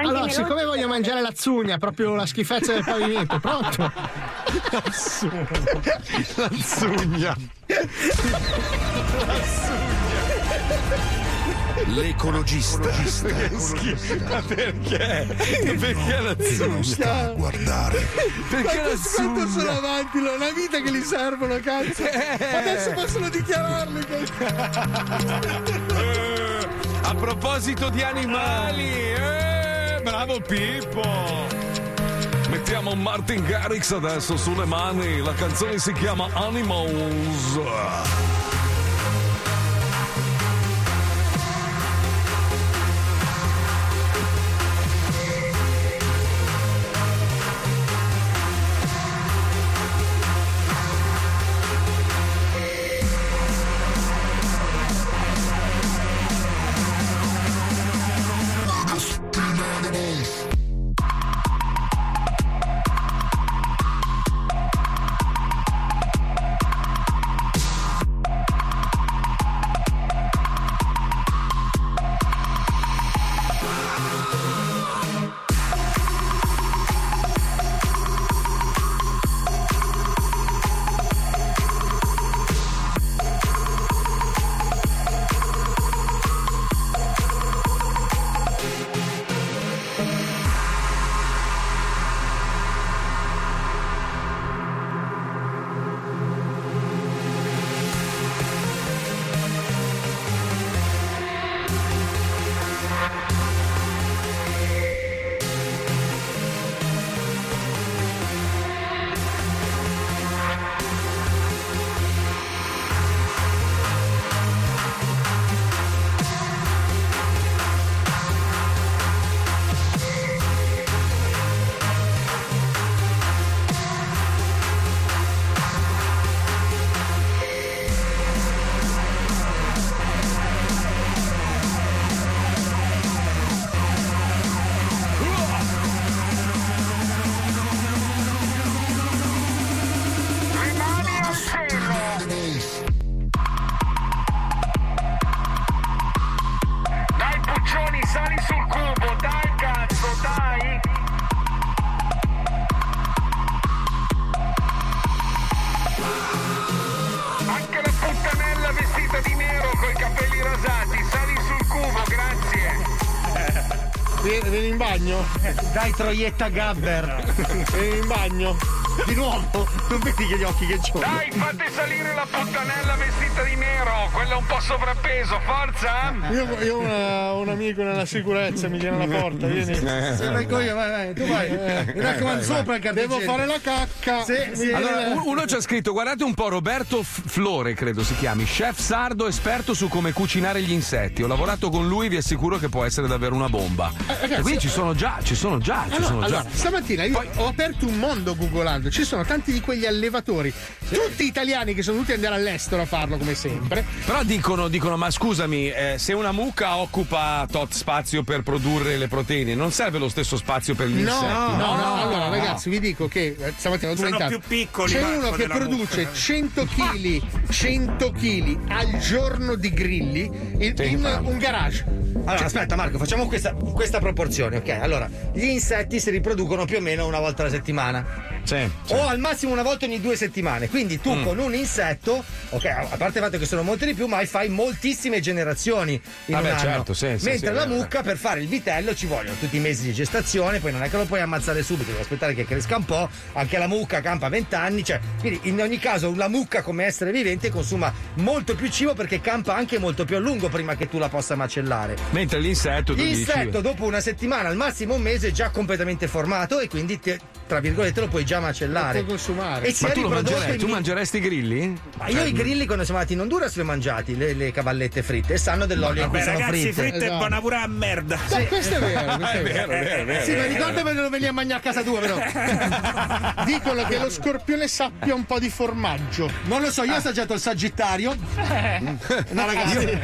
Allora, siccome voglio mangiare la zugna, proprio la schifezza del pavimento, pronto? La zugna. L'ecologista. Ma perché la zugna? Non sta a guardare. Perché la zugna? Quanto sono avanti, è una vita che gli servono, cazzo. Adesso possono dichiararli. A proposito di animali, bravo Pippo. Mettiamo Martin Garrix adesso sulle mani, la canzone si chiama Animals. Vieni in bagno? Dai, troietta gabber. Vieni in bagno? Di nuovo? Non vedi che gli occhi che c'ho? Dai, fate salire la puttanella vestita di nero, quella un po' sovrappeso, forza! Io ho un amico nella sicurezza, mi tiene alla porta, vieni. Se vengo io, vai, tu vai. Mi raccomando sopra il cartello. Devo fare la cacca. Sì. Allora, uno ci ha scritto, guardate un po', Roberto Flore, credo si chiami, chef sardo esperto su come cucinare gli insetti. Ho lavorato con lui, vi assicuro che può essere davvero una bomba. Ragazzi, quindi ci sono già. Allora, stamattina io ho aperto un mondo googolando. Ci sono tanti di quegli allevatori, tutti italiani che sono venuti ad andare all'estero a farlo come sempre. Però dicono ma scusami, se una mucca occupa tot spazio per produrre le proteine, non serve lo stesso spazio per gli insetti? No. Allora ragazzi, vi dico che stamattina sono più piccoli. C'è uno che produce 100 kg al giorno di grilli in un garage. Allora aspetta Marco, facciamo questa proporzione, ok? Allora, gli insetti si riproducono più o meno una volta alla settimana. Sì. O al massimo una volta ogni 2 settimane. Quindi tu con un insetto, ok, a parte il fatto che sono molti di più, ma fai moltissime generazioni in un anno. Certo, sì, mentre la mucca per fare il vitello ci vogliono tutti i mesi di gestazione, poi non è che lo puoi ammazzare subito, devi aspettare che cresca un po', anche la mucca campa 20 anni, cioè, quindi in ogni caso la mucca come essere vivente consuma molto più cibo perché campa anche molto più a lungo prima che tu la possa macellare. Mentre l'insetto dopo una settimana, al massimo un mese, è già completamente formato e quindi tra virgolette lo puoi già macellare, lo puoi consumare. E si ma tu mangeresti i grilli? Ma io i grilli quando siamo andati in Honduras li ho mangiati, le cavallette fritte, e sanno dell'olio in cui sono fritte. Ragazzi, fritte è buona pure a merda. Sì. No, questo è vero, questo è vero. Sì, ma ricordami che non veniamo a mangiare a casa tua però. Dicono che lo scorpione sappia un po' di formaggio. Non lo so, io ho assaggiato il sagittario. No ragazzi.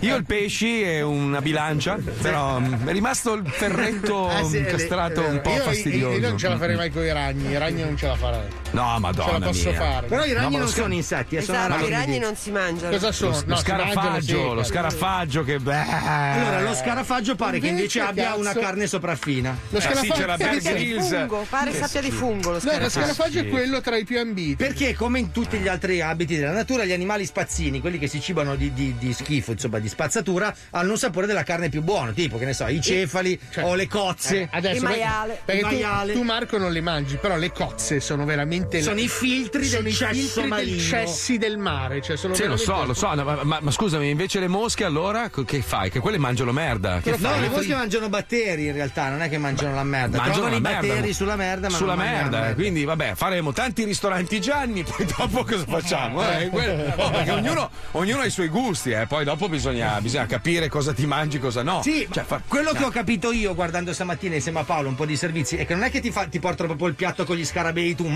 Io il pesci e una bilancia, però è rimasto il ferretto incastrato un po' fastidioso. Io non ce la farei mai con i ragni non ce la farei. No, madonna, ce la posso fare. Però i ragni non sono insetti, esatto, i ragni non si mangiano. Cosa sono? Lo scarafaggio, che bello. Allora lo scarafaggio pare che invece abbia una carne sopraffina. Lo scarafaggio pare sappia di fungo. Lo scarafaggio è quello tra i più ambiti, perché come in tutti gli altri abiti della natura gli animali spazzini, quelli che si cibano di schifo, insomma di spazzatura, hanno un sapore della carne più buono, tipo che ne so, i cefali o le cozze. Il maiale. Tu Marco non le mangi, però le cozze sono veramente sono i filtri dei cessi del mare, cioè sono lo so no, ma scusami, invece le mosche allora che fai? Che quelle mangiano merda, le mosche mangiano batteri, in realtà non è che mangiano la merda, mangiano i batteri sulla merda, ma sulla merda. Quindi vabbè, faremo tanti ristoranti Gianni, poi dopo cosa facciamo? Perché ognuno ha i suoi gusti, poi dopo bisogna capire cosa ti mangi, cosa no. Sì, cioè, quello che ho capito io guardando stamattina insieme a Paolo un po' di servizi è che non è che ti portano proprio il piatto con gli scarabei, tu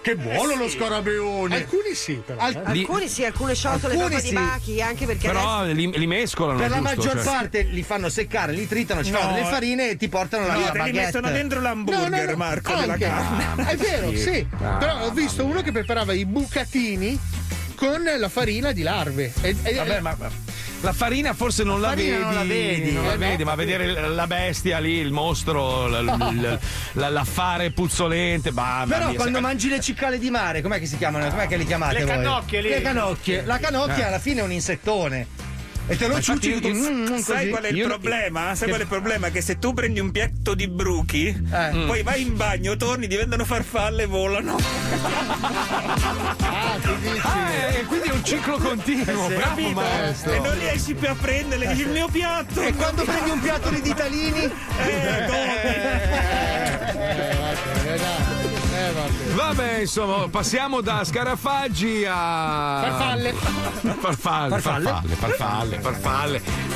che buono lo scarabeone. Alcuni sì, però alcune ciotole proprio di bachi, anche perché però li mescolano, per la maggior parte li fanno seccare, li tritano, ci fanno delle farine e ti portano la baguette, li mettono dentro l'hamburger. Marco, della carne è vero, sì. Però ho visto uno che preparava i bucatini con la farina di larve. Vabbè, ma la farina forse non la vedi, ma vedere la bestia lì, il mostro, l'affare puzzolente. Però quando mangi le cicale di mare, com'è che si chiamano? Com'è che le chiamate? Le cannocchie lì. Le cannocchie. La cannocchia alla fine è un insettone. E te lo ciucci tutto. Sai qual è il problema? Sai qual è il problema? Che se tu prendi un piatto di bruchi, poi vai in bagno, torni, diventano farfalle e volano. E quindi è un ciclo continuo, bravo maestro. E non riesci più a prenderle, dici il mio piatto. E quando prendi un piatto di ditalini? Vabbè, insomma, passiamo da scarafaggi a farfalle.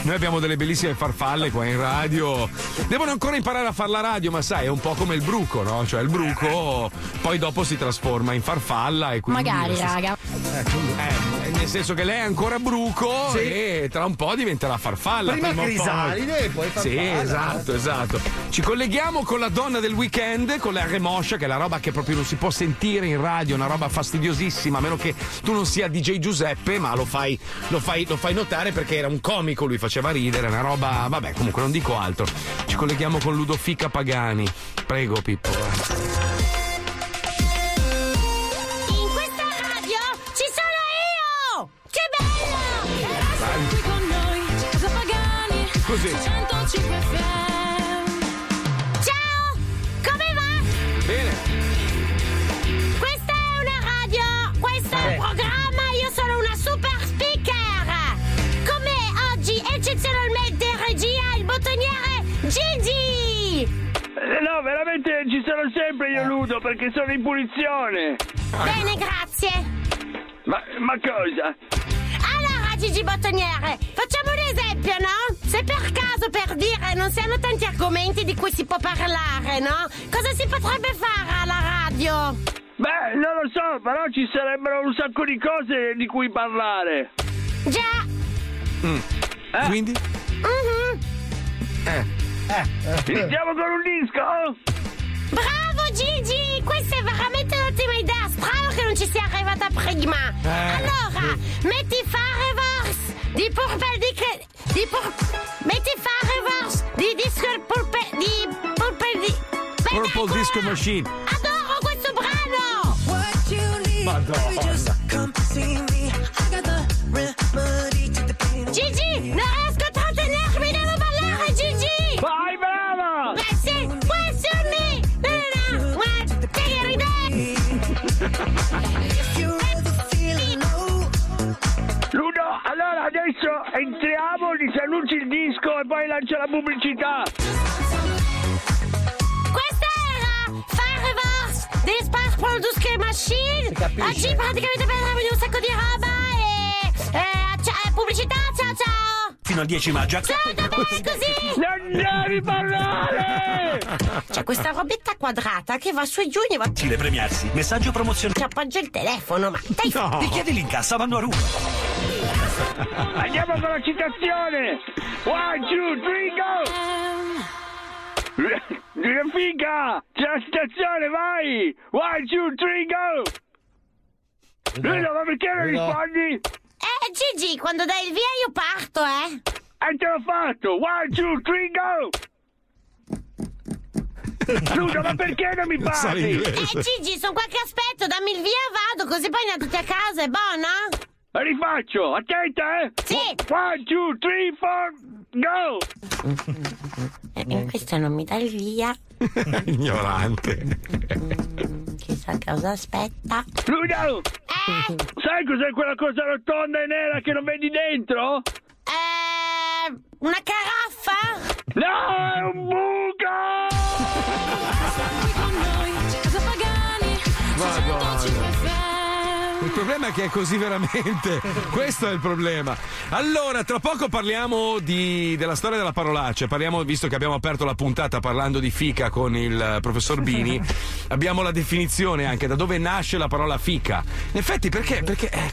Noi abbiamo delle bellissime farfalle qua in radio. Devono ancora imparare a fare la radio, ma sai, è un po' come il bruco, no? Cioè il bruco poi dopo si trasforma in farfalla e quindi magari, raga. Nel senso che lei è ancora bruco e tra un po' diventerà farfalla. Prima crisalide e poi farfalla. Sì, esatto. Ci colleghiamo con la donna del weekend, con la remoscia, che è la roba che proprio non si può sentire in radio, una roba fastidiosissima, a meno che tu non sia DJ Giuseppe, ma lo fai notare perché era un comico, lui faceva ridere, una roba, vabbè, comunque non dico altro. Ci colleghiamo con Ludofica Pagani. Prego Pippo. In questa radio ci sono io! Che bello! Resta qui con noi, Ludofica Pagani. Così. 105 sono nudo perché sono in punizione. Bene, grazie. Ma cosa? Allora, Gigi Bottoniere, facciamo un esempio, no? Se per caso, per dire, non si hanno tanti argomenti di cui si può parlare, no? Cosa si potrebbe fare alla radio? Beh, non lo so, però ci sarebbero un sacco di cose di cui parlare. Già. Quindi? Iniziamo con un disco? Bravo Gigi, questa è veramente un'ottima idea, strano che non ci sia arrivata prima. Allora, metti Fireworks di Purple Purple Disco Machine. Adoro questo brano. Madonna. Gigi, non riesco a trattenermi, devo ballare, Gigi. Vai, brava. Ludo, allora adesso entriamo, gli si annunci il disco e poi lancia la pubblicità. Questa era Fireworks di Purple Disco Machine. Oggi praticamente parliamo di un sacco di roba e pubblicità, ciao ciao. Fino al 10 maggio. Saluto bene così. Non devi parlare. C'è questa robetta quadrata che va su e giù e va. Ci le premiarsi. Messaggio promozionale. Ci appoggia il telefono, ma dai. No. Ti chiedi l'incassa, vanno a ruba. Andiamo con la citazione. 1, 2, 3, go. Una figa. C'è la citazione, vai. 1, 2, 3, go. Ludo, ma perché non rispondi? Gigi, quando dai il via io parto, eh? E te l'ho fatto! 1, 2, 3, go! Ludo, ma perché non mi parli? Gigi, sono qua che aspetto, dammi il via e vado, così poi andiamo tutti a casa, è buono? Rifaccio, attenta, eh! Sì! 1, 2, 3, 4, go! Questo non mi dà il via. Ignorante. Chissà cosa aspetta. Ludo! Sai cos'è quella cosa rotonda e nera che non vedi dentro? Una caraffa? No, è un buco! Il problema è che è così veramente, questo è il problema. Allora, tra poco parliamo della storia della parolaccia, visto che abbiamo aperto la puntata parlando di fica con il professor Bini, abbiamo la definizione anche da dove nasce la parola fica. In effetti perché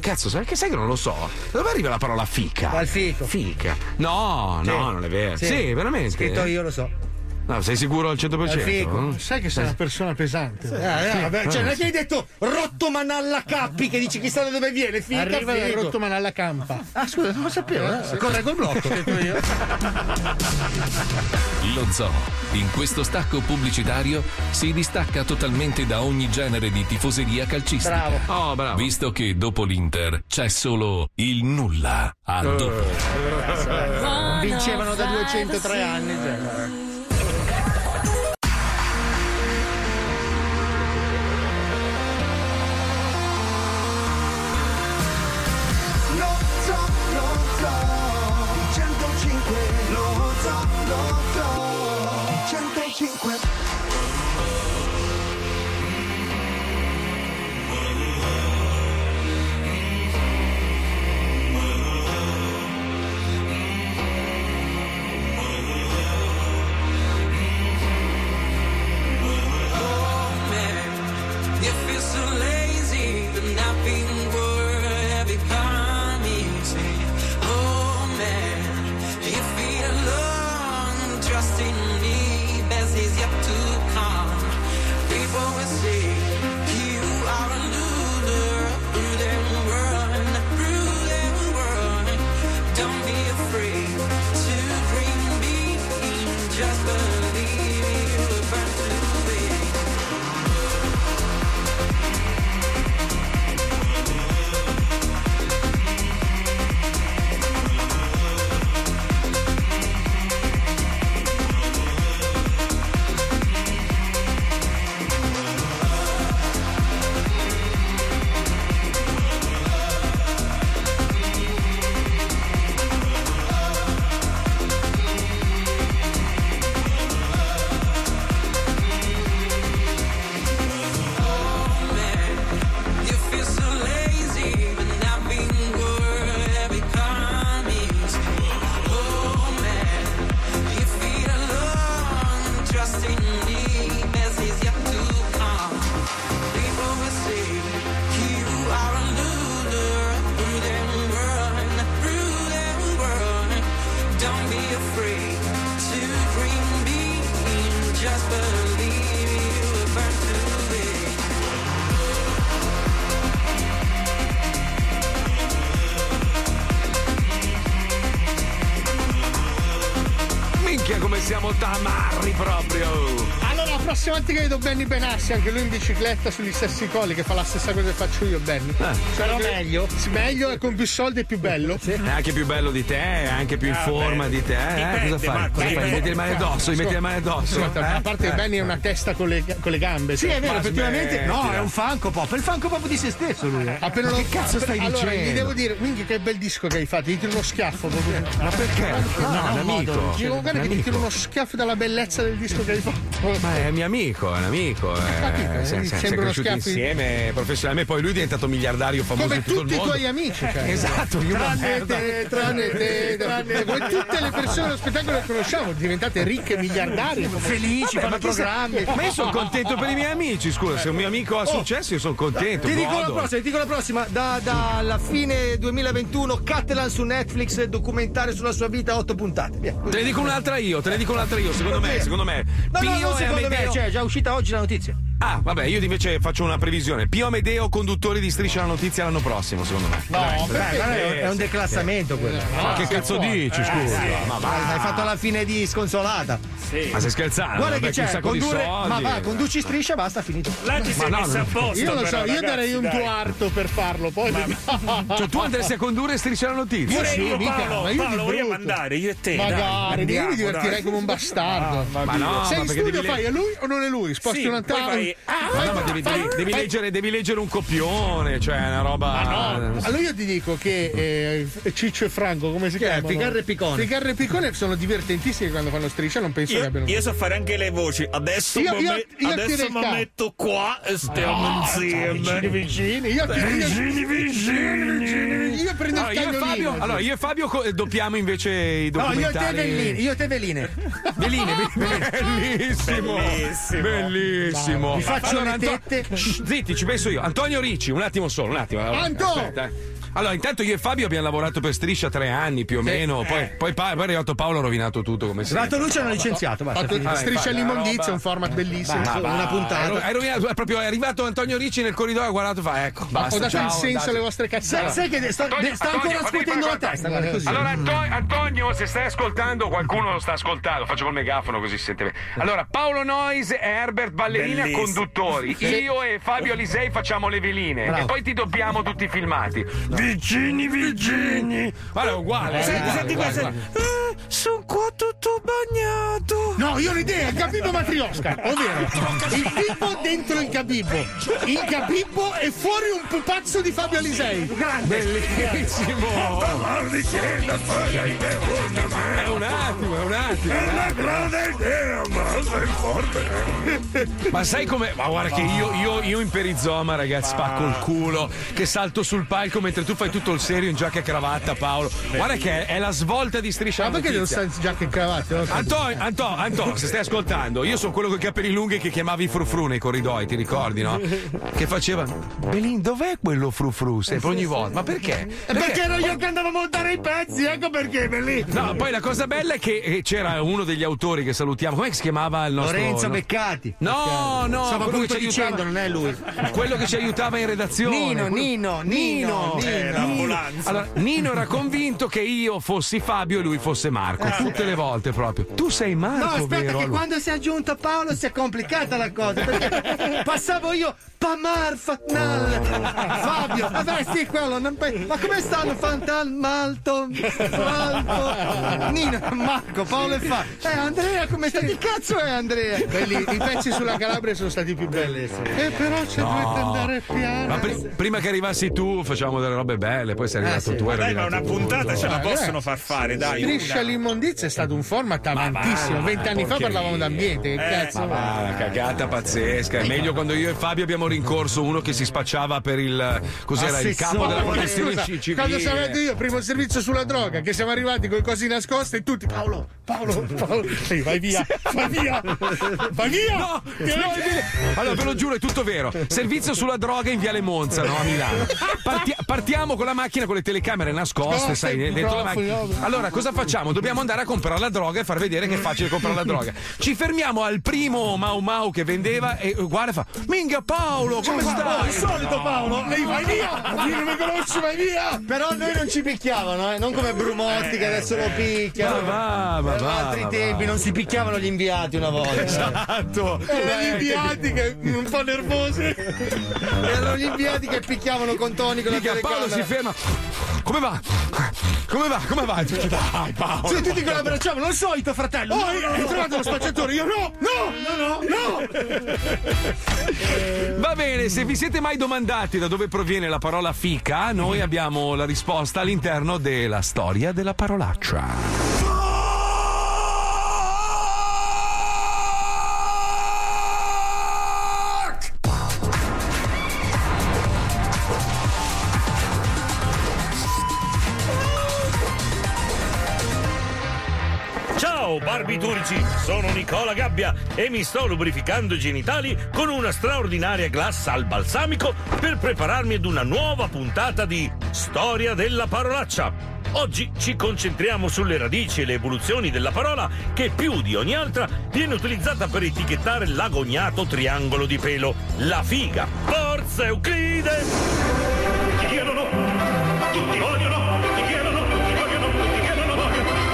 cazzo, sai che non lo so, da dove arriva la parola fica? Dal fico. Fica. No, sì. No, non è vero. Sì, sì, veramente. Scritto io lo so. No, sei sicuro al 100%? Sai che sei una persona pesante. Sì. Vabbè, cioè, non è che hai detto Rottomanalla Cappi, che dici chissà da dove viene, figa. Arriva da Rottomanalla Campa. Ah, scusa, non lo sapevo. Correggo il blocco. Lo zoo, in questo stacco pubblicitario, si distacca totalmente da ogni genere di tifoseria calcistica. Bravo. Oh, bravo. Visto che dopo l'Inter c'è solo il nulla. A dopo. Vincevano da 203 anni. Cioè. t'amarri proprio. Allora la prossima volta che vedo Benny Benassi, anche lui in bicicletta sugli stessi colli, che fa la stessa cosa che faccio io, Benny. Sarà meglio? Meglio, e con più soldi è più bello. Sì. È anche più bello di te, è anche più in forma di te. Dipende, cosa fai? Cosa fai? Metti le mani addosso, metti le mani addosso. A parte che Benny è una testa con le gambe. Sì, è vero, effettivamente. No, è un Funko Pop, è il Funko Pop di se stesso lui. Appena che cazzo stai dicendo? Allora, gli devo dire, minchia, che bel disco che hai fatto, gli tiro uno schiaffo proprio. Ma perché? No, un amico. Guarda che ti tiro uno schiaffo dalla bellezza del disco che hai fatto. Ma è mio amico, è un amico. Siamo cresciuti insieme professionalmente, poi lui è diventato miliardario famoso come tutto il mondo. Tutti i tuoi amici, cioè. Esatto, tranne te, come tutte le persone dello spettacolo che conosciamo, diventate ricche, miliardarie, felici, fanno programmi. Ma io sono contento per i miei amici, scusa, se un mio amico ha successo io sono contento. Ti dico la prossima, dalla fine 2021 Cattelan su Netflix, documentario sulla sua vita, 8 puntate. Via. Te ne dico un'altra io, secondo me. No, secondo me, cioè, è già uscita oggi la notizia. Ah, vabbè, io invece faccio una previsione. Pio Medeo, conduttore di Striscia la Notizia l'anno prossimo, secondo me. No, è un declassamento quello. Ma che cazzo dici, scusa? Ma hai fatto alla fine di Sconsolata. Sì. Ma sei scherzando? Guarda che c'è un sacco di soldi. Ma va, conduci Striscia, basta, finito. Là ti sei messa a posto. Io lo so, io darei un quarto per farlo, poi. Cioè tu andresti a condurre Striscia la Notizia? Paolo, vogliamo andare, io e te. Magari, io mi divertirei come un bastardo. Ma no, sei in studio, fai a lui o non è lui? Sposti una tavola. Devi leggere un copione, cioè una roba. Allora io ti dico che Ciccio e Franco, come si chiamano? Ficarra e Picone. Ficarra e Picone sono divertentissimi quando fanno Striscia, non penso che abbiano. Io so fare anche le voci. Adesso mi metto qua e stiamo insieme. Vicini. Io prendo il cagnolino. Allora io e Fabio doppiamo invece i documentari. Io e te Veline. Bellissimo. Mi faccio le tette. Zitti, ci penso io. Antonio Ricci, un attimo solo. Aspetta. Allora, intanto io e Fabio abbiamo lavorato per Striscia 3 anni più o meno. Poi è arrivato Paolo, ha rovinato tutto. Come si dice? Lui ci hanno licenziato. Striscia all'immondizia, un format bellissimo. Una puntata. È arrivato Antonio Ricci nel corridoio, ha guardato e fa: ecco, basta. Ho dato il senso alle vostre cazzate. Sai che sta ancora scuotendo la testa. Allora, Antonio, se stai ascoltando, qualcuno lo sta ascoltando. Faccio col megafono così si sente bene. Allora, Paolo Noyes e Herbert Ballerina, conduttori. Io e Fabio Lisei facciamo le veline. Bravo. E poi ti doppiamo tutti i filmati. No. Vicini. Guarda, è uguale. Senti, sono qua tutto bagnato. No, io ho l'idea, il gabibbo matriosca, ovvero il bimbo dentro il gabibbo e fuori un pupazzo di Fabio Alisei. Bellissimo. È un attimo. È una grande idea, ma sei forte. Ma sai come? Ma guarda che io in perizoma, ragazzi, spacco il culo, che salto sul palco mentre tu fai tutto il serio in giacca e cravatta, Paolo. Guarda che è la svolta di Striscia. Ma perché non stai giacca e cravatta? Antonio, se stai ascoltando, io sono quello con i capelli lunghi che chiamavi frufru nei corridoi, ti ricordi, no? Che faceva: Belin, dov'è quello frufru? Sempre ogni volta. Ma perché? Perché ero io che andavo a montare i pezzi, ecco perché, Belin. No, poi la cosa bella è che c'era uno degli autori che salutiamo, com'è che si chiamava il nostro? Lorenzo Beccati. No. Stavo appunto dicendo, non è lui. Quello che ci aiutava in redazione. Nino. L'ambulanza. Allora, Nino era convinto che io fossi Fabio e lui fosse Marco, tutte le volte proprio. Tu sei Marco? No, aspetta, vero? Che quando si è aggiunto Paolo si è complicata la cosa, perché passavo io Pamar Fatnal Fabio, vabbè sì, quello non penso. Ma come stanno Fantal, Malto Nino, Marco, Paolo e Fabio. Andrea, come stai? Che cazzo è Andrea? Belli, i pezzi sulla Calabria sono stati più belli. Però c'è dovete andare piano. Ma prima che arrivassi tu facciamo delle robe belle, poi sei arrivato tu. Ma una puntata ce la possono far fare, dai. Striscia all'immondizia è stato un format avantissimo. 20 anni fa parlavamo d'ambiente, che cazzo. Una cagata pazzesca. È meglio quando io e Fabio abbiamo rincorso uno che si spacciava per il cos'era il capo della protezione civile. Quando sono andato io, primo servizio sulla droga, che siamo arrivati con cose nascoste e tutti Paolo. Ehi, vai via. No, è vero. Allora ve lo giuro, è tutto vero. Servizio sulla droga in Viale Monza, no, a Milano. Partiamo con la macchina con le telecamere nascoste, sai, dentro la macchina. Allora cosa facciamo? Dobbiamo andare a comprare la droga droga e far vedere che è facile comprare la droga. Ci fermiamo al primo Mau Mau che vendeva e guarda, fa: minga Paolo, come stai? Il solito Paolo, lei vai via, non mi conosci, vai via. Però noi non ci picchiavano, non come Brumotti che adesso lo picchiano. Altri tempi non si picchiavano gli inviati una volta. Esatto. Erano gli inviati che un po' nervosi. Erano gli inviati che picchiavano con Toni con la telecamera. Paolo si ferma. Come va? Come va? Come va? Dai Paolo. Se tutti che l'abbracciavano, lo solito fratello. Oh, hai trovato lo spacciatore, io no. Va bene, se vi siete mai domandati da dove proviene la parola fica, noi abbiamo la risposta all'interno della storia della parolaccia. Barbiturici, sono Nicola Gabbia e mi sto lubrificando i genitali con una straordinaria glassa al balsamico per prepararmi ad una nuova puntata di Storia della Parolaccia. Oggi ci concentriamo sulle radici e le evoluzioni della parola che più di ogni altra viene utilizzata per etichettare l'agognato triangolo di pelo, la figa. Forza Euclide! Ti chiedono, tutti vogliono, ti chiedono, ti vogliono, ti chiedono, vogliono.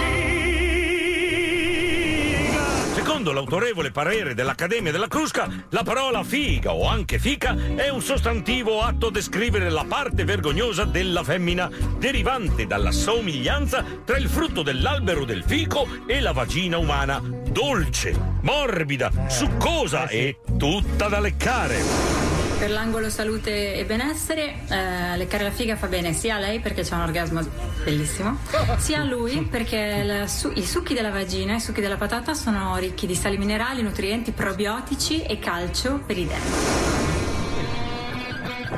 Secondo l'autorevole parere dell'Accademia della Crusca, la parola figa o anche fica è un sostantivo atto a descrivere la parte vergognosa della femmina, derivante dalla somiglianza tra il frutto dell'albero del fico e la vagina umana, dolce, morbida, succosa e tutta da leccare. Per l'angolo salute e benessere, leccare la figa fa bene sia a lei perché c'è un orgasmo bellissimo, sia a lui perché i succhi della vagina, i succhi della patata sono ricchi di sali minerali, nutrienti, probiotici e calcio per i denti.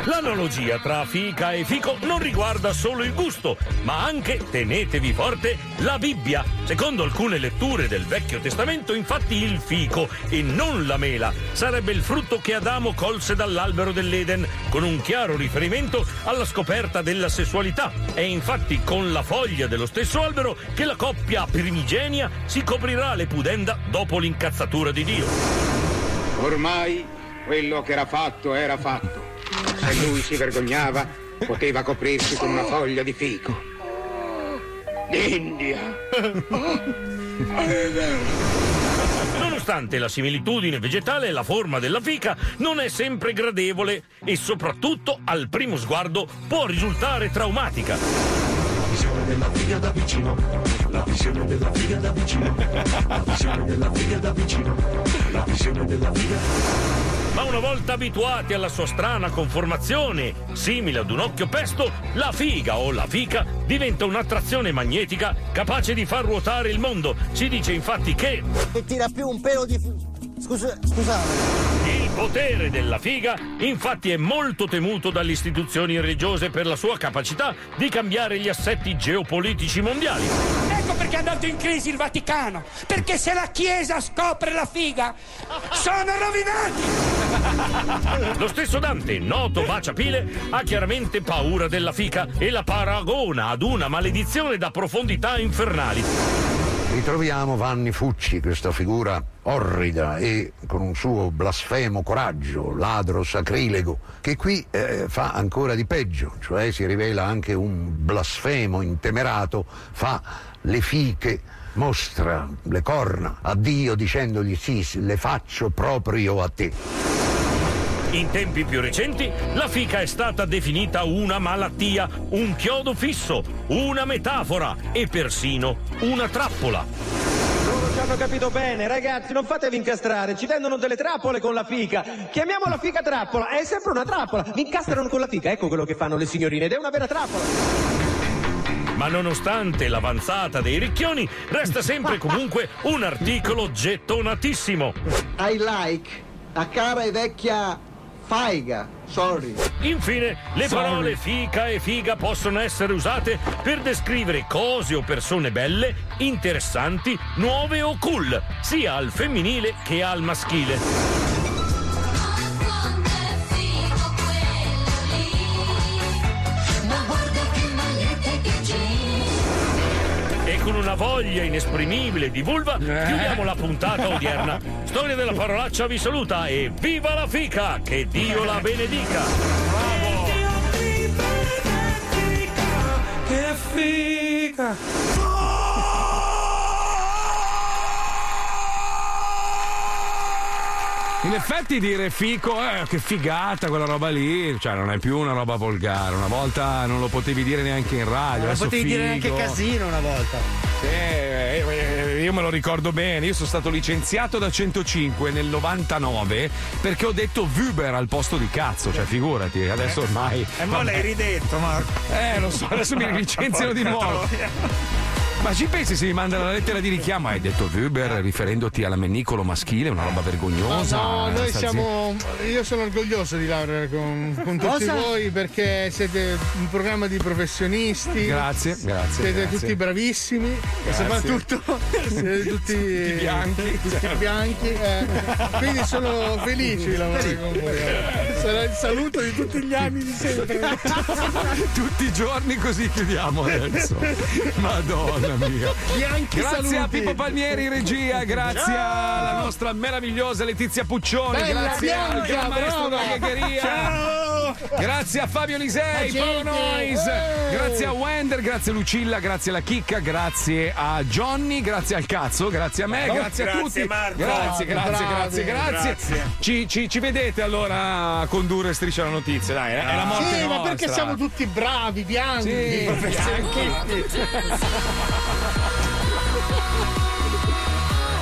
L'analogia tra fica e fico non riguarda solo il gusto, ma anche, tenetevi forte, la Bibbia. Secondo alcune letture del Vecchio Testamento, infatti, il fico, e non la mela, sarebbe il frutto che Adamo colse dall'albero dell'Eden, con un chiaro riferimento alla scoperta della sessualità. È infatti con la foglia dello stesso albero che la coppia primigenia si coprirà le pudenda dopo l'incazzatura di Dio. Ormai quello che era fatto era fatto. Se lui si vergognava, poteva coprirsi con una foglia di fico. D'India! Nonostante la similitudine vegetale, la forma della fica non è sempre gradevole e soprattutto al primo sguardo può risultare traumatica. La visione della figa da vicino, la visione della figa da vicino, la visione della figa da vicino, la visione della figa. Ma una volta abituati alla sua strana conformazione, simile ad un occhio pesto, la figa o la fica diventa un'attrazione magnetica capace di far ruotare il mondo. Si dice infatti che... E tira più un pelo di... Scusate... Il potere della figa, infatti, è molto temuto dalle istituzioni religiose per la sua capacità di cambiare gli assetti geopolitici mondiali. Ecco perché è andato in crisi il Vaticano, perché se la Chiesa scopre la figa, sono rovinati! Lo stesso Dante, noto baciapile, ha chiaramente paura della fica e la paragona ad una maledizione da profondità infernali. Ritroviamo Vanni Fucci, questa figura orrida e con un suo blasfemo coraggio, ladro sacrilego, che qui fa ancora di peggio, cioè si rivela anche un blasfemo intemerato, fa le fiche, mostra le corna a Dio dicendogli: sì, le faccio proprio a te. In tempi più recenti, la fica è stata definita una malattia, un chiodo fisso, una metafora e persino una trappola. Non ci hanno capito bene, ragazzi, non fatevi incastrare, ci tendono delle trappole con la fica. Chiamiamola fica trappola, è sempre una trappola. Vi incastrano con la fica, ecco quello che fanno le signorine, ed è una vera trappola. Ma nonostante l'avanzata dei ricchioni, resta sempre comunque un articolo gettonatissimo. I like a cara e vecchia... Figa, sorry. Infine, le parole fica e figa possono essere usate per descrivere cose o persone belle, interessanti, nuove o cool, sia al femminile che al maschile. Con una voglia inesprimibile di vulva, chiudiamo la puntata odierna. Storia della parolaccia vi saluta e viva la fica! Che Dio la benedica! Bravo! Che Dio ti benedica! Che fica! In effetti dire fico, che figata quella roba lì, cioè non è più una roba volgare. Una volta non lo potevi dire neanche in radio. Non lo potevi figo. Dire neanche casino una volta. Io me lo ricordo bene, io sono stato licenziato da 105 nel 99 perché ho detto Vuber al posto di cazzo, cioè figurati, adesso ormai. Ma l'hai ridetto, Marco. Lo so, adesso mi licenziano di nuovo. Ma ci pensi se mi manda la lettera di richiamo? Hai detto Vuber riferendoti all'amennicolo maschile, una roba vergognosa. No, noi siamo. Io sono orgoglioso di lavorare con tutti voi perché siete un programma di professionisti. Grazie, grazie. Siete tutti bravissimi. Grazie. E soprattutto siete tutti bianchi. Tutti bianchi. Quindi sono felice di lavorare con voi. Sarà il saluto di tutti gli anni di sempre. Tutti i giorni così chiudiamo adesso. Madonna. Mia. Grazie saluti. A Pippo Palmieri in regia, grazie ciao. Alla nostra meravigliosa Letizia Puccioni, bella, grazie al gran maestro della Gagheria, grazie a Fabio Lisei, Paolo Nois, grazie a Wender, grazie a Lucilla, grazie alla Chicca, grazie a Johnny, grazie al cazzo, grazie a me, grazie a tutti, Marco. Grazie. Ci vedete allora a condurre Striscia la Notizia, dai, è la morte nostra. Ma perché siamo tutti bravi, bianchi, professionisti.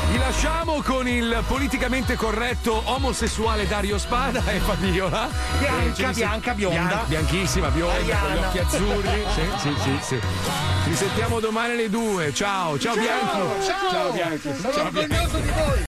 Vi lasciamo con il politicamente corretto omosessuale Dario Spada e Fabiola. Bianca, bionda. Bianchissima, bionda, Ariana. Con gli occhi azzurri. Sì. Ci sentiamo domani alle 2. Ciao, Bianchi. Ciao, Bianchi. Sono orgoglioso di voi.